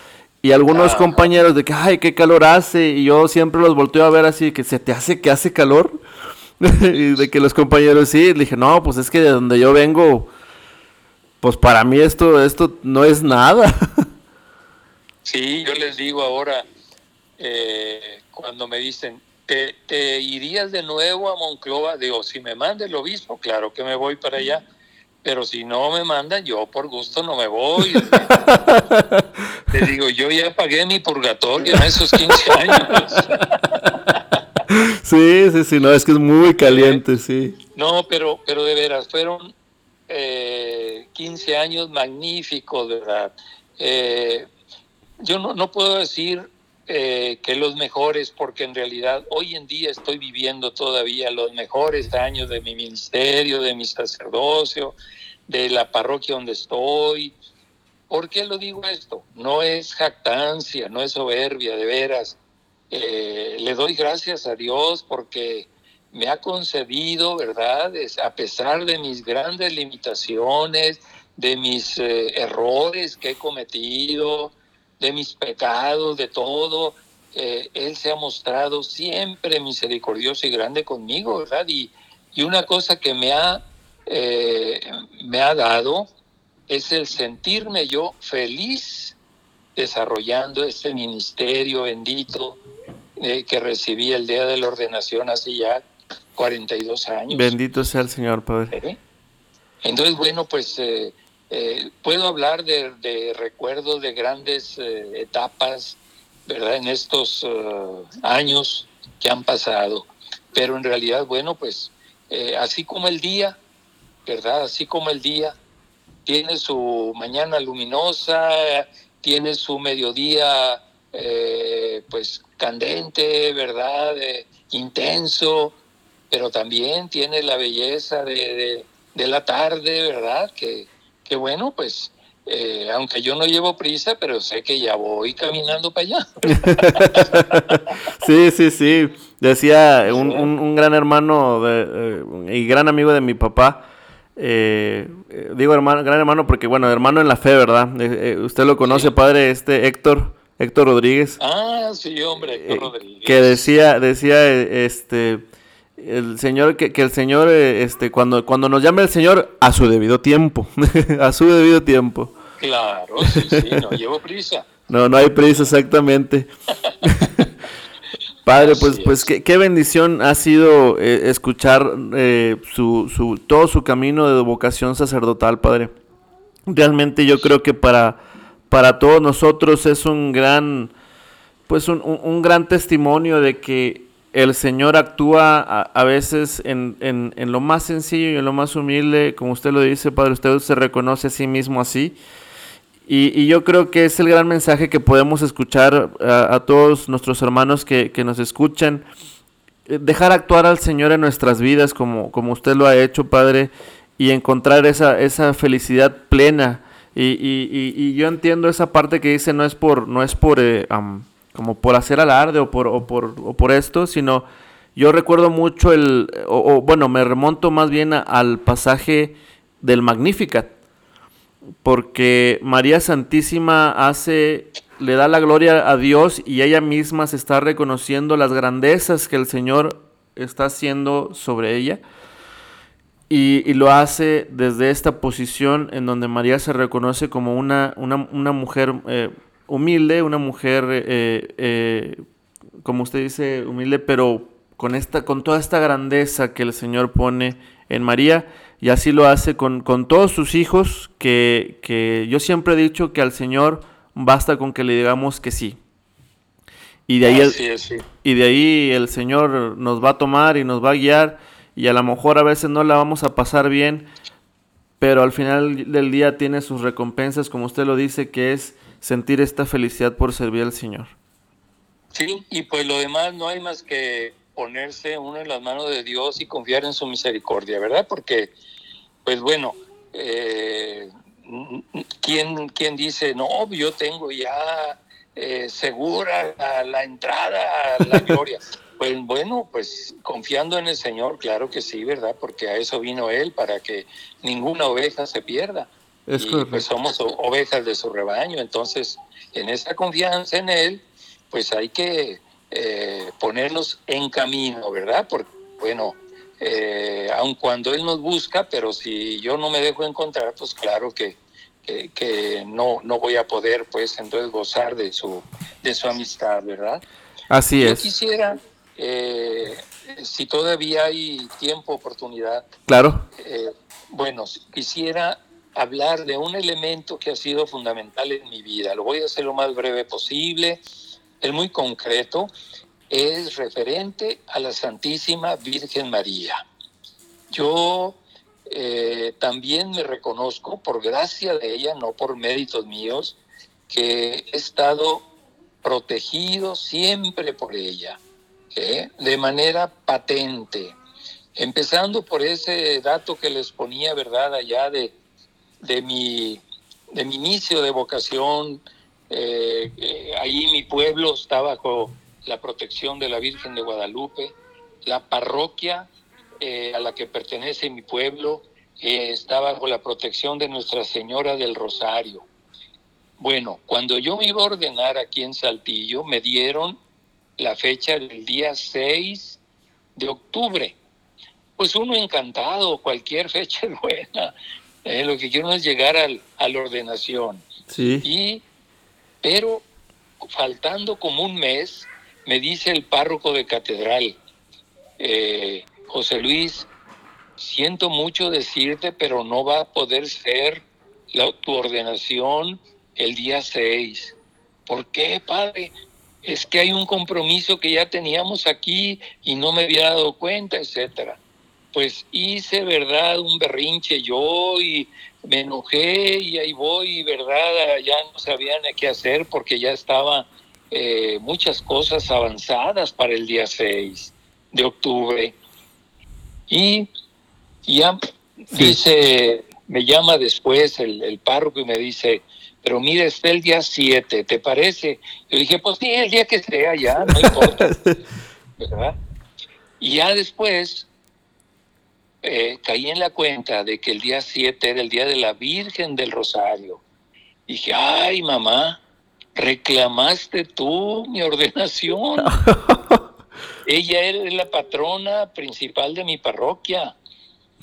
Y algunos Ajá. compañeros de que, ay, qué calor hace. Y yo siempre los volteo a ver así, que se te hace que hace calor. Y de que los compañeros sí, le dije, no, pues es que de donde yo vengo... Pues para mí esto no es nada. Sí, yo les digo ahora, cuando me dicen, ¿te irías de nuevo a Monclova? Digo, si me manda el obispo, claro que me voy para allá. Pero si no me mandan, yo por gusto no me voy. Les digo, yo ya pagué mi purgatorio en esos 15 años. Sí, no, es que es muy caliente, sí. No, pero de veras, fueron... 15 años magníficos, de verdad. Yo no puedo decir que los mejores, porque en realidad hoy en día estoy viviendo todavía los mejores años de mi ministerio, de mi sacerdocio, de la parroquia donde estoy. ¿Por qué lo digo esto? No es jactancia, no es soberbia, de veras. Le doy gracias a Dios porque... me ha concedido, ¿verdad? A pesar de mis grandes limitaciones, de mis errores que he cometido, de mis pecados, de todo, Él se ha mostrado siempre misericordioso y grande conmigo, ¿verdad? Y una cosa que me ha dado es el sentirme yo feliz desarrollando este ministerio bendito que recibí el día de la ordenación hace ya 42 años. Bendito sea el Señor, Padre. Entonces, bueno, pues puedo hablar de recuerdos de grandes etapas, ¿verdad? En estos años que han pasado. Pero en realidad, bueno, pues así como el día, ¿verdad? Así como el día tiene su mañana luminosa, tiene su mediodía, pues candente, ¿verdad? Intenso, pero también tiene la belleza de la tarde, ¿verdad? Que bueno, pues Aunque yo no llevo prisa, pero sé que ya voy caminando para allá. Sí, sí, sí. Decía un gran hermano y gran amigo de mi papá, digo hermano, gran hermano porque, bueno, hermano en la fe, ¿verdad? Usted lo conoce, sí. Padre, Héctor Rodríguez. Ah, sí, hombre, Héctor Rodríguez. Que decía el Señor, que el Señor, cuando nos llame el Señor, a su debido tiempo, a su debido tiempo. Claro, sí, sí, no llevo prisa. No hay prisa, exactamente. Padre, pues qué bendición ha sido escuchar todo su camino de vocación sacerdotal, Padre. Realmente yo creo que para todos nosotros es un gran testimonio de que el Señor actúa a veces en lo más sencillo y en lo más humilde, como usted lo dice, Padre, usted se reconoce a sí mismo así, y yo creo que es el gran mensaje que podemos escuchar a todos nuestros hermanos que nos escuchan, dejar actuar al Señor en nuestras vidas, como usted lo ha hecho, Padre, y encontrar esa felicidad plena, y yo entiendo esa parte que dice, como por hacer alarde o por esto, sino yo recuerdo mucho me remonto más bien al pasaje del Magnificat, porque María Santísima le da la gloria a Dios y ella misma se está reconociendo las grandezas que el Señor está haciendo sobre ella, y lo hace desde esta posición en donde María se reconoce como una mujer humilde, una mujer, como usted dice, humilde, pero con toda esta grandeza que el Señor pone en María, y así lo hace con todos sus hijos, que yo siempre he dicho que al Señor basta con que le digamos que sí. Y de ahí el Señor nos va a tomar y nos va a guiar, y a lo mejor a veces no la vamos a pasar bien, pero al final del día tiene sus recompensas, como usted lo dice, que es sentir esta felicidad por servir al Señor. Sí, y pues lo demás no hay más que ponerse uno en las manos de Dios y confiar en su misericordia, ¿verdad? Porque, pues bueno, ¿quién dice, no, yo tengo ya segura la entrada a la gloria? Pues bueno, pues confiando en el Señor, claro que sí, ¿verdad? Porque a eso vino Él, para que ninguna oveja se pierda. Es correcto. Y pues somos ovejas de su rebaño, entonces en esa confianza en Él, pues hay que ponernos en camino, ¿verdad? Porque bueno, aun cuando Él nos busca, pero si yo no me dejo encontrar, pues claro que no voy a poder, pues entonces gozar de su amistad, ¿verdad? Así es. Yo quisiera... si todavía hay tiempo, oportunidad. Claro. Quisiera hablar de un elemento que ha sido fundamental en mi vida. Lo voy a hacer lo más breve posible. Es muy concreto. Es referente a la Santísima Virgen María. Yo también me reconozco, por gracia de ella, no por méritos míos, que he estado protegido siempre por ella. De manera patente, empezando por ese dato que les ponía, ¿verdad?, allá de mi inicio de vocación, ahí mi pueblo está bajo la protección de la Virgen de Guadalupe, la parroquia a la que pertenece mi pueblo está bajo la protección de Nuestra Señora del Rosario. Bueno, cuando yo me iba a ordenar aquí en Saltillo, me dieron la fecha del día 6 de octubre. Pues uno encantado, cualquier fecha es buena. Lo que quiero es llegar a la ordenación. Sí. Pero faltando como un mes, me dice el párroco de catedral, José Luis, siento mucho decirte, pero no va a poder ser tu ordenación el día 6. ¿Por qué, padre? Es que hay un compromiso que ya teníamos aquí y no me había dado cuenta, etcétera. Pues hice, ¿verdad?, un berrinche yo y me enojé y ahí voy, ¿verdad? Ya no sabían qué hacer porque ya estaba muchas cosas avanzadas para el día 6 de octubre. Y ya dice Me llama después el párroco y me dice, pero mira, está el día 7, ¿te parece? Yo dije, pues sí, el día que sea ya, no importa, ¿verdad? Y ya después caí en la cuenta de que el día 7 era el día de la Virgen del Rosario. Y dije, ay, mamá, reclamaste tú mi ordenación. Ella es la patrona principal de mi parroquia.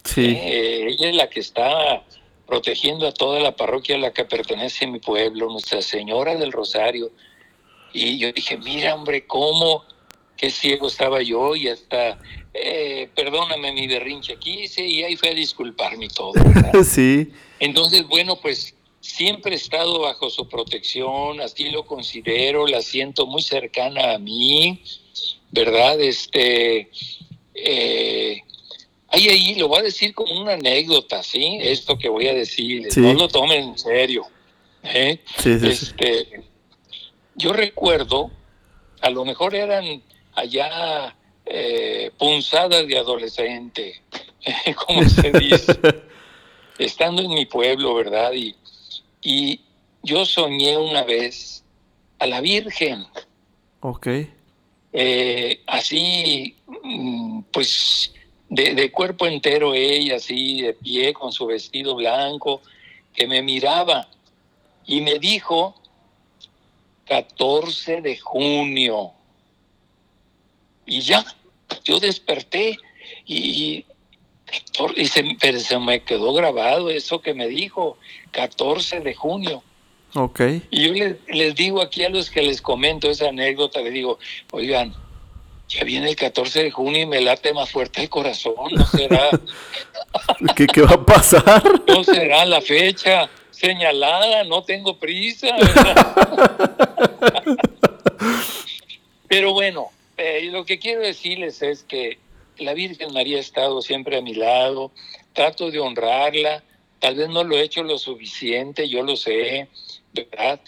Sí. Ella es la que está protegiendo a toda la parroquia a la que pertenece mi pueblo, Nuestra Señora del Rosario. Y yo dije, mira, hombre, cómo, qué ciego estaba yo, y hasta, perdóname mi berrinche aquí, y ahí fue a disculparme y todo, ¿verdad? Sí. Entonces, bueno, pues siempre he estado bajo su protección, así lo considero, la siento muy cercana a mí, ¿verdad? Ahí lo voy a decir como una anécdota, ¿sí? Esto que voy a decir, sí. No lo tomen en serio, ¿eh? Sí. Yo recuerdo, a lo mejor eran allá punzadas de adolescente, como se dice, estando en mi pueblo, ¿verdad? Y yo soñé una vez a la Virgen. Okay. Así, pues, de cuerpo entero ella, así, de pie, con su vestido blanco, que me miraba y me dijo, 14 de junio. Y ya, yo desperté pero se me quedó grabado eso que me dijo, 14 de junio. Okay. Y yo les digo aquí a los que les comento esa anécdota, les digo, oigan, ya viene el 14 de junio y me late más fuerte el corazón, ¿no será? ¿Qué va a pasar? No será la fecha señalada, no tengo prisa, ¿verdad? Pero bueno, lo que quiero decirles es que la Virgen María ha estado siempre a mi lado, trato de honrarla, tal vez no lo he hecho lo suficiente, yo lo sé, ¿verdad?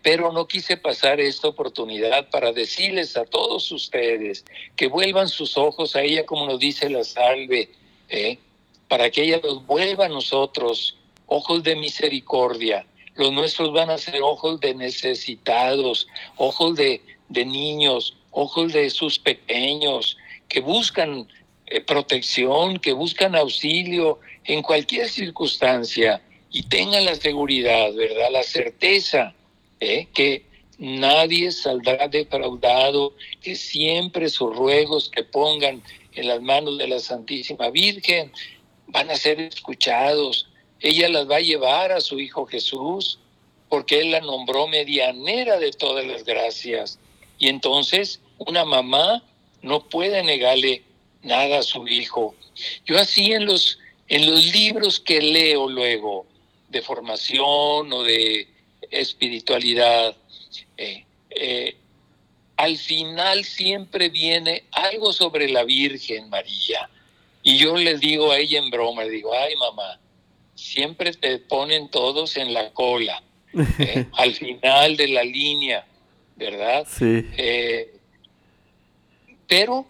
Pero no quise pasar esta oportunidad para decirles a todos ustedes que vuelvan sus ojos a ella, como nos dice la salve, para que ella los vuelva a nosotros, ojos de misericordia. Los nuestros van a ser ojos de necesitados, ojos de niños, ojos de sus pequeños, que buscan protección, que buscan auxilio en cualquier circunstancia, y tengan la seguridad, ¿verdad? La certeza que nadie saldrá defraudado, que siempre sus ruegos que pongan en las manos de la Santísima Virgen van a ser escuchados. Ella las va a llevar a su Hijo Jesús, porque Él la nombró medianera de todas las gracias. Y entonces una mamá no puede negarle nada a su hijo. Yo así en los libros que leo luego, de formación o de espiritualidad, al final siempre viene algo sobre la Virgen María. Y yo les digo a ella en broma, le digo, ay mamá, siempre te ponen todos en la cola, al final de la línea, ¿verdad? Sí. Pero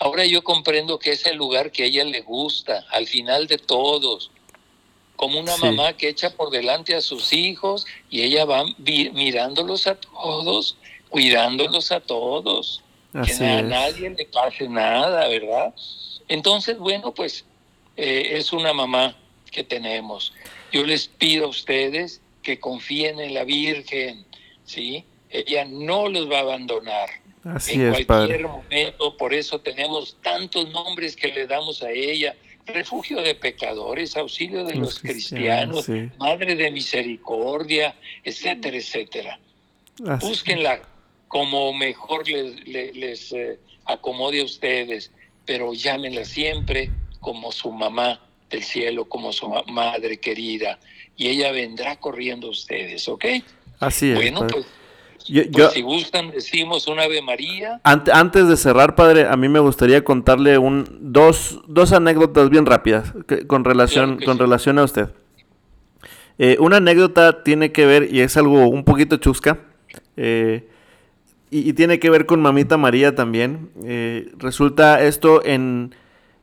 ahora yo comprendo que es el lugar que a ella le gusta, al final de todos, como una mamá que echa por delante a sus hijos y ella va mirándolos a todos, cuidándolos a todos, así que a nadie le pase nada, ¿verdad? Entonces, bueno, pues es una mamá que tenemos. Yo les pido a ustedes que confíen en la Virgen, ¿sí? Ella no los va a abandonar. Así en es, cualquier padre. Momento, por eso tenemos tantos nombres que le damos a ella: refugio de pecadores, auxilio de los cristianos, sí. Madre de misericordia, etcétera, etcétera. Así. Búsquenla como mejor les acomode a ustedes, pero llámenla siempre como su mamá del cielo, como su madre querida, y ella vendrá corriendo a ustedes, ¿ok? Así es. Bueno, padre. Pues. Yo, si gustan, decimos un Ave María. Antes de cerrar, padre, a mí me gustaría contarle dos anécdotas bien rápidas con relación a usted. Una anécdota tiene que ver, y es algo un poquito chusca, y tiene que ver con Mamita María también. Resulta esto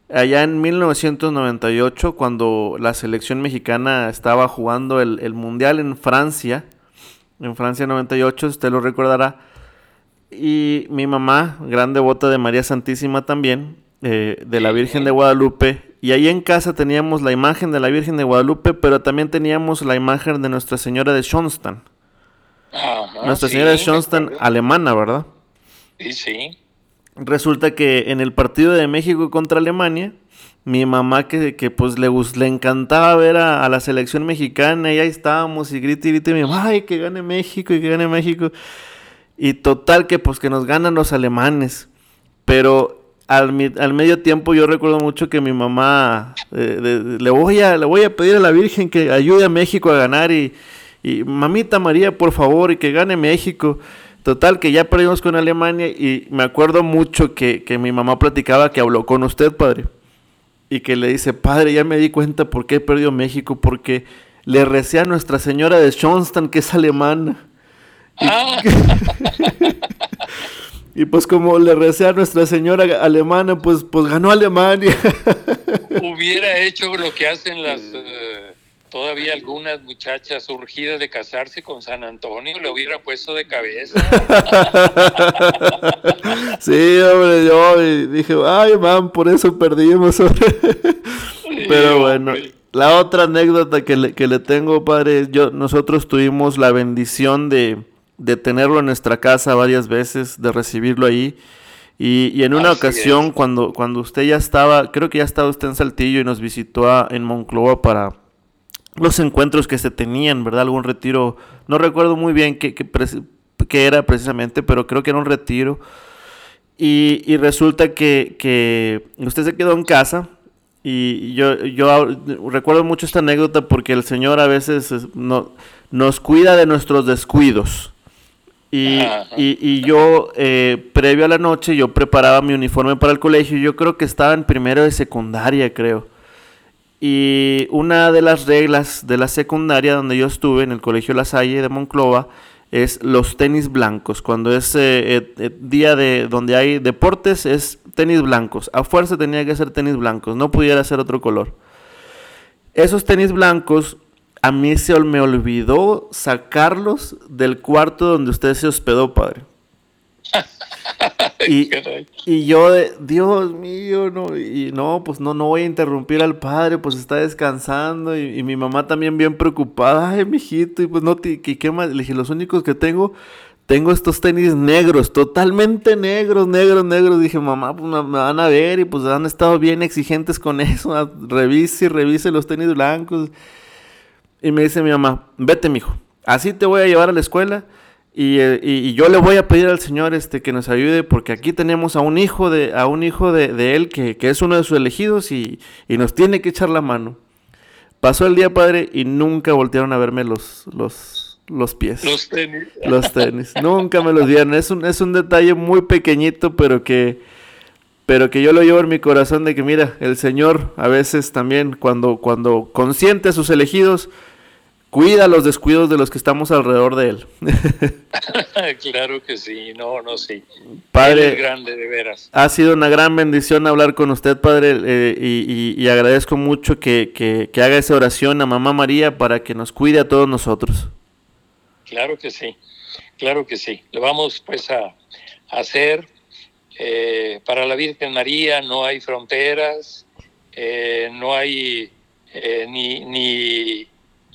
allá en 1998, cuando la selección mexicana estaba jugando el Mundial en Francia 98, usted lo recordará, y mi mamá, gran devota de María Santísima también, de la Virgen de Guadalupe, y ahí en casa teníamos la imagen de la Virgen de Guadalupe, pero también teníamos la imagen de Nuestra Señora de Schoenstatt. Ajá, Nuestra Señora de Schoenstatt, alemana, ¿verdad? Sí, sí. Resulta que en el partido de México contra Alemania, mi mamá que pues le encantaba ver a la selección mexicana, y ahí estábamos, y grita y grita, y mi mamá, ay, que gane México, y que gane México. Y total que pues que nos ganan los alemanes, pero... Al medio tiempo yo recuerdo mucho que mi mamá le voy a pedir a la Virgen que ayude a México a ganar y mamita María, por favor, y que gane México. Total, que ya perdimos con Alemania y me acuerdo mucho que mi mamá platicaba que habló con usted, padre, y que le dice, padre, ya me di cuenta por qué perdió México, porque le recé a Nuestra Señora de Schoenstatt, que es alemana. Y pues como le recé a Nuestra Señora alemana, pues ganó Alemania. Hubiera hecho lo que hacen las todavía algunas muchachas urgidas de casarse con San Antonio, le hubiera puesto de cabeza. Sí, hombre, yo dije, ay, man, por eso perdimos. Pero bueno, la otra anécdota que le tengo, padre, es nosotros tuvimos la bendición de tenerlo en nuestra casa varias veces, de recibirlo ahí, y en una ocasión, cuando usted ya estaba, creo que ya estaba usted en Saltillo y nos visitó en Monclova para los encuentros que se tenían, ¿verdad? Algún retiro, no recuerdo muy bien qué era precisamente, pero creo que era un retiro, y resulta que usted se quedó en casa. Y yo recuerdo mucho esta anécdota porque el Señor a veces nos cuida de nuestros descuidos. Y yo, previo a la noche, yo preparaba mi uniforme para el colegio. Yo creo que estaba en primero de secundaria, creo. Y una de las reglas de la secundaria donde yo estuve, en el Colegio La Salle de Monclova, es los tenis blancos. Cuando es día de donde hay deportes, es tenis blancos. A fuerza tenía que ser tenis blancos, no pudiera ser otro color. Esos tenis blancos... A mí se me olvidó sacarlos del cuarto donde usted se hospedó, padre. Y yo, Dios mío, no voy a interrumpir al padre, pues está descansando. Y mi mamá también bien preocupada. Ay, mijito, y pues no, ¿qué más? Le dije, los únicos que tengo estos tenis negros, totalmente negros. Dije, mamá, pues me van a ver y pues han estado bien exigentes con eso. Revise los tenis blancos. Y me dice mi mamá, vete, mijo, así te voy a llevar a la escuela y yo le voy a pedir al Señor que nos ayude, porque aquí tenemos a un hijo de él que es uno de sus elegidos y nos tiene que echar la mano. Pasó el día, padre, y nunca voltearon a verme los pies. Los tenis. Nunca me los dieron. Es un detalle muy pequeñito, pero que yo lo llevo en mi corazón de que, mira, el Señor a veces también, cuando consiente a sus elegidos, cuida los descuidos de los que estamos alrededor de él. Claro que sí, sí. Padre, es grande, de veras. Ha sido una gran bendición hablar con usted, padre, y agradezco mucho que haga esa oración a Mamá María para que nos cuide a todos nosotros. Claro que sí. Lo vamos pues a hacer. Para la Virgen María no hay fronteras, no hay ni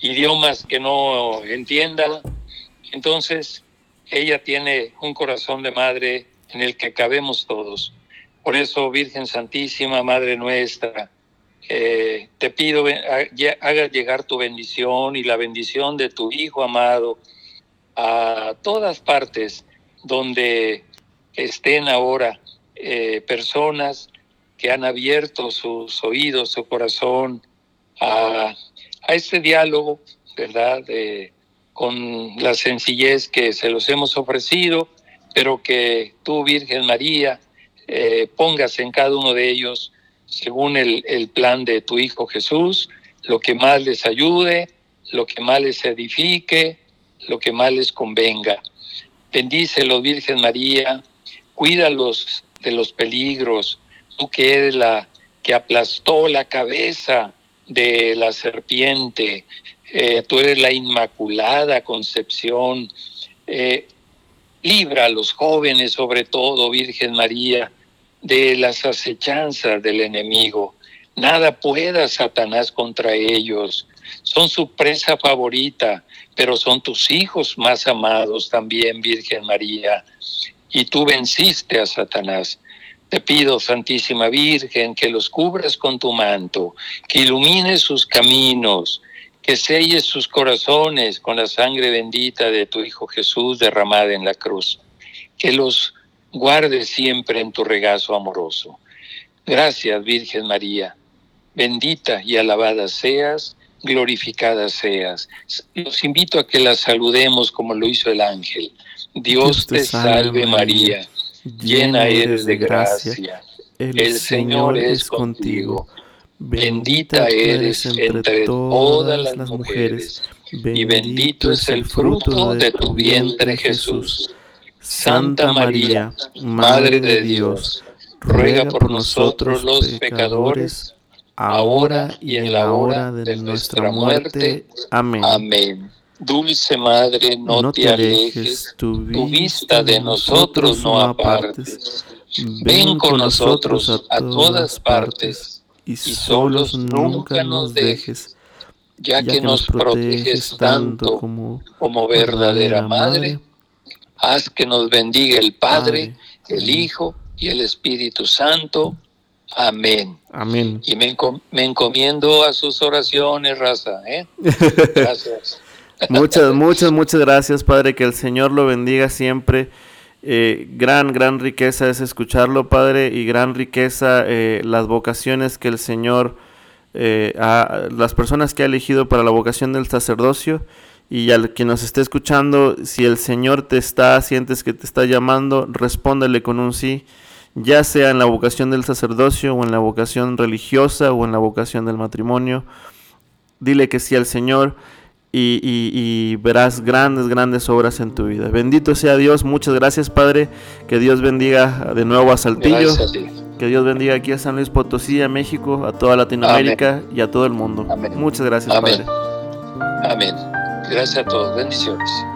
idiomas que no entienda. Entonces, ella tiene un corazón de madre en el que cabemos todos. Por eso, Virgen Santísima, Madre nuestra, te pido haga llegar tu bendición y la bendición de tu Hijo amado a todas partes donde estén ahora personas que han abierto sus oídos, su corazón a este diálogo, ¿verdad? Con la sencillez que se los hemos ofrecido, pero que tú, Virgen María, pongas en cada uno de ellos, según el plan de tu Hijo Jesús, lo que más les ayude, lo que más les edifique, lo que más les convenga. Bendícelos, Virgen María. Cuídalos de los peligros, tú que eres la que aplastó la cabeza de la serpiente. Tú eres la Inmaculada Concepción. Libra a los jóvenes, sobre todo, Virgen María, de las acechanzas del enemigo. Nada pueda Satanás contra ellos. Son su presa favorita, pero son tus hijos más amados también, Virgen María. Y tú venciste a Satanás. Te pido, Santísima Virgen, que los cubras con tu manto, que ilumines sus caminos, que selles sus corazones con la sangre bendita de tu Hijo Jesús derramada en la cruz, que los guardes siempre en tu regazo amoroso. Gracias, Virgen María. Bendita y alabada seas, glorificada seas. Los invito a que la saludemos como lo hizo el ángel. Dios te salve, María, llena eres de gracia. El Señor es contigo. Bendita eres entre todas las mujeres, y bendito es el fruto de tu vientre, Jesús. Santa María, Madre de Dios, ruega por nosotros los pecadores, ahora y en la hora de nuestra muerte. Amén. Amén. Dulce Madre, no te alejes, tu vista de nosotros no apartes. Ven con nosotros a todas partes, y solos nunca nos dejes, ya que nos proteges tanto como verdadera Madre. Haz que nos bendiga el Padre, el Hijo y el Espíritu Santo. Amén. Amén. Y me encomiendo a sus oraciones, raza, ¿eh? Gracias. Muchas gracias, Padre. Que el Señor lo bendiga siempre. Gran riqueza es escucharlo, Padre, y gran riqueza las vocaciones que el Señor, las personas que ha elegido para la vocación del sacerdocio. Y al que nos esté escuchando, si el Señor sientes que te está llamando, respóndele con un sí, ya sea en la vocación del sacerdocio, o en la vocación religiosa, o en la vocación del matrimonio. Dile que sí al Señor, y verás grandes obras en tu vida. Bendito sea Dios. Muchas gracias, Padre. Que Dios bendiga de nuevo a Saltillo. A ti. Que Dios bendiga aquí a San Luis Potosí, a México, a toda Latinoamérica. Amén. Y a todo el mundo. Amén. Muchas gracias. Amén. Padre. Amén. Gracias a todos. Bendiciones.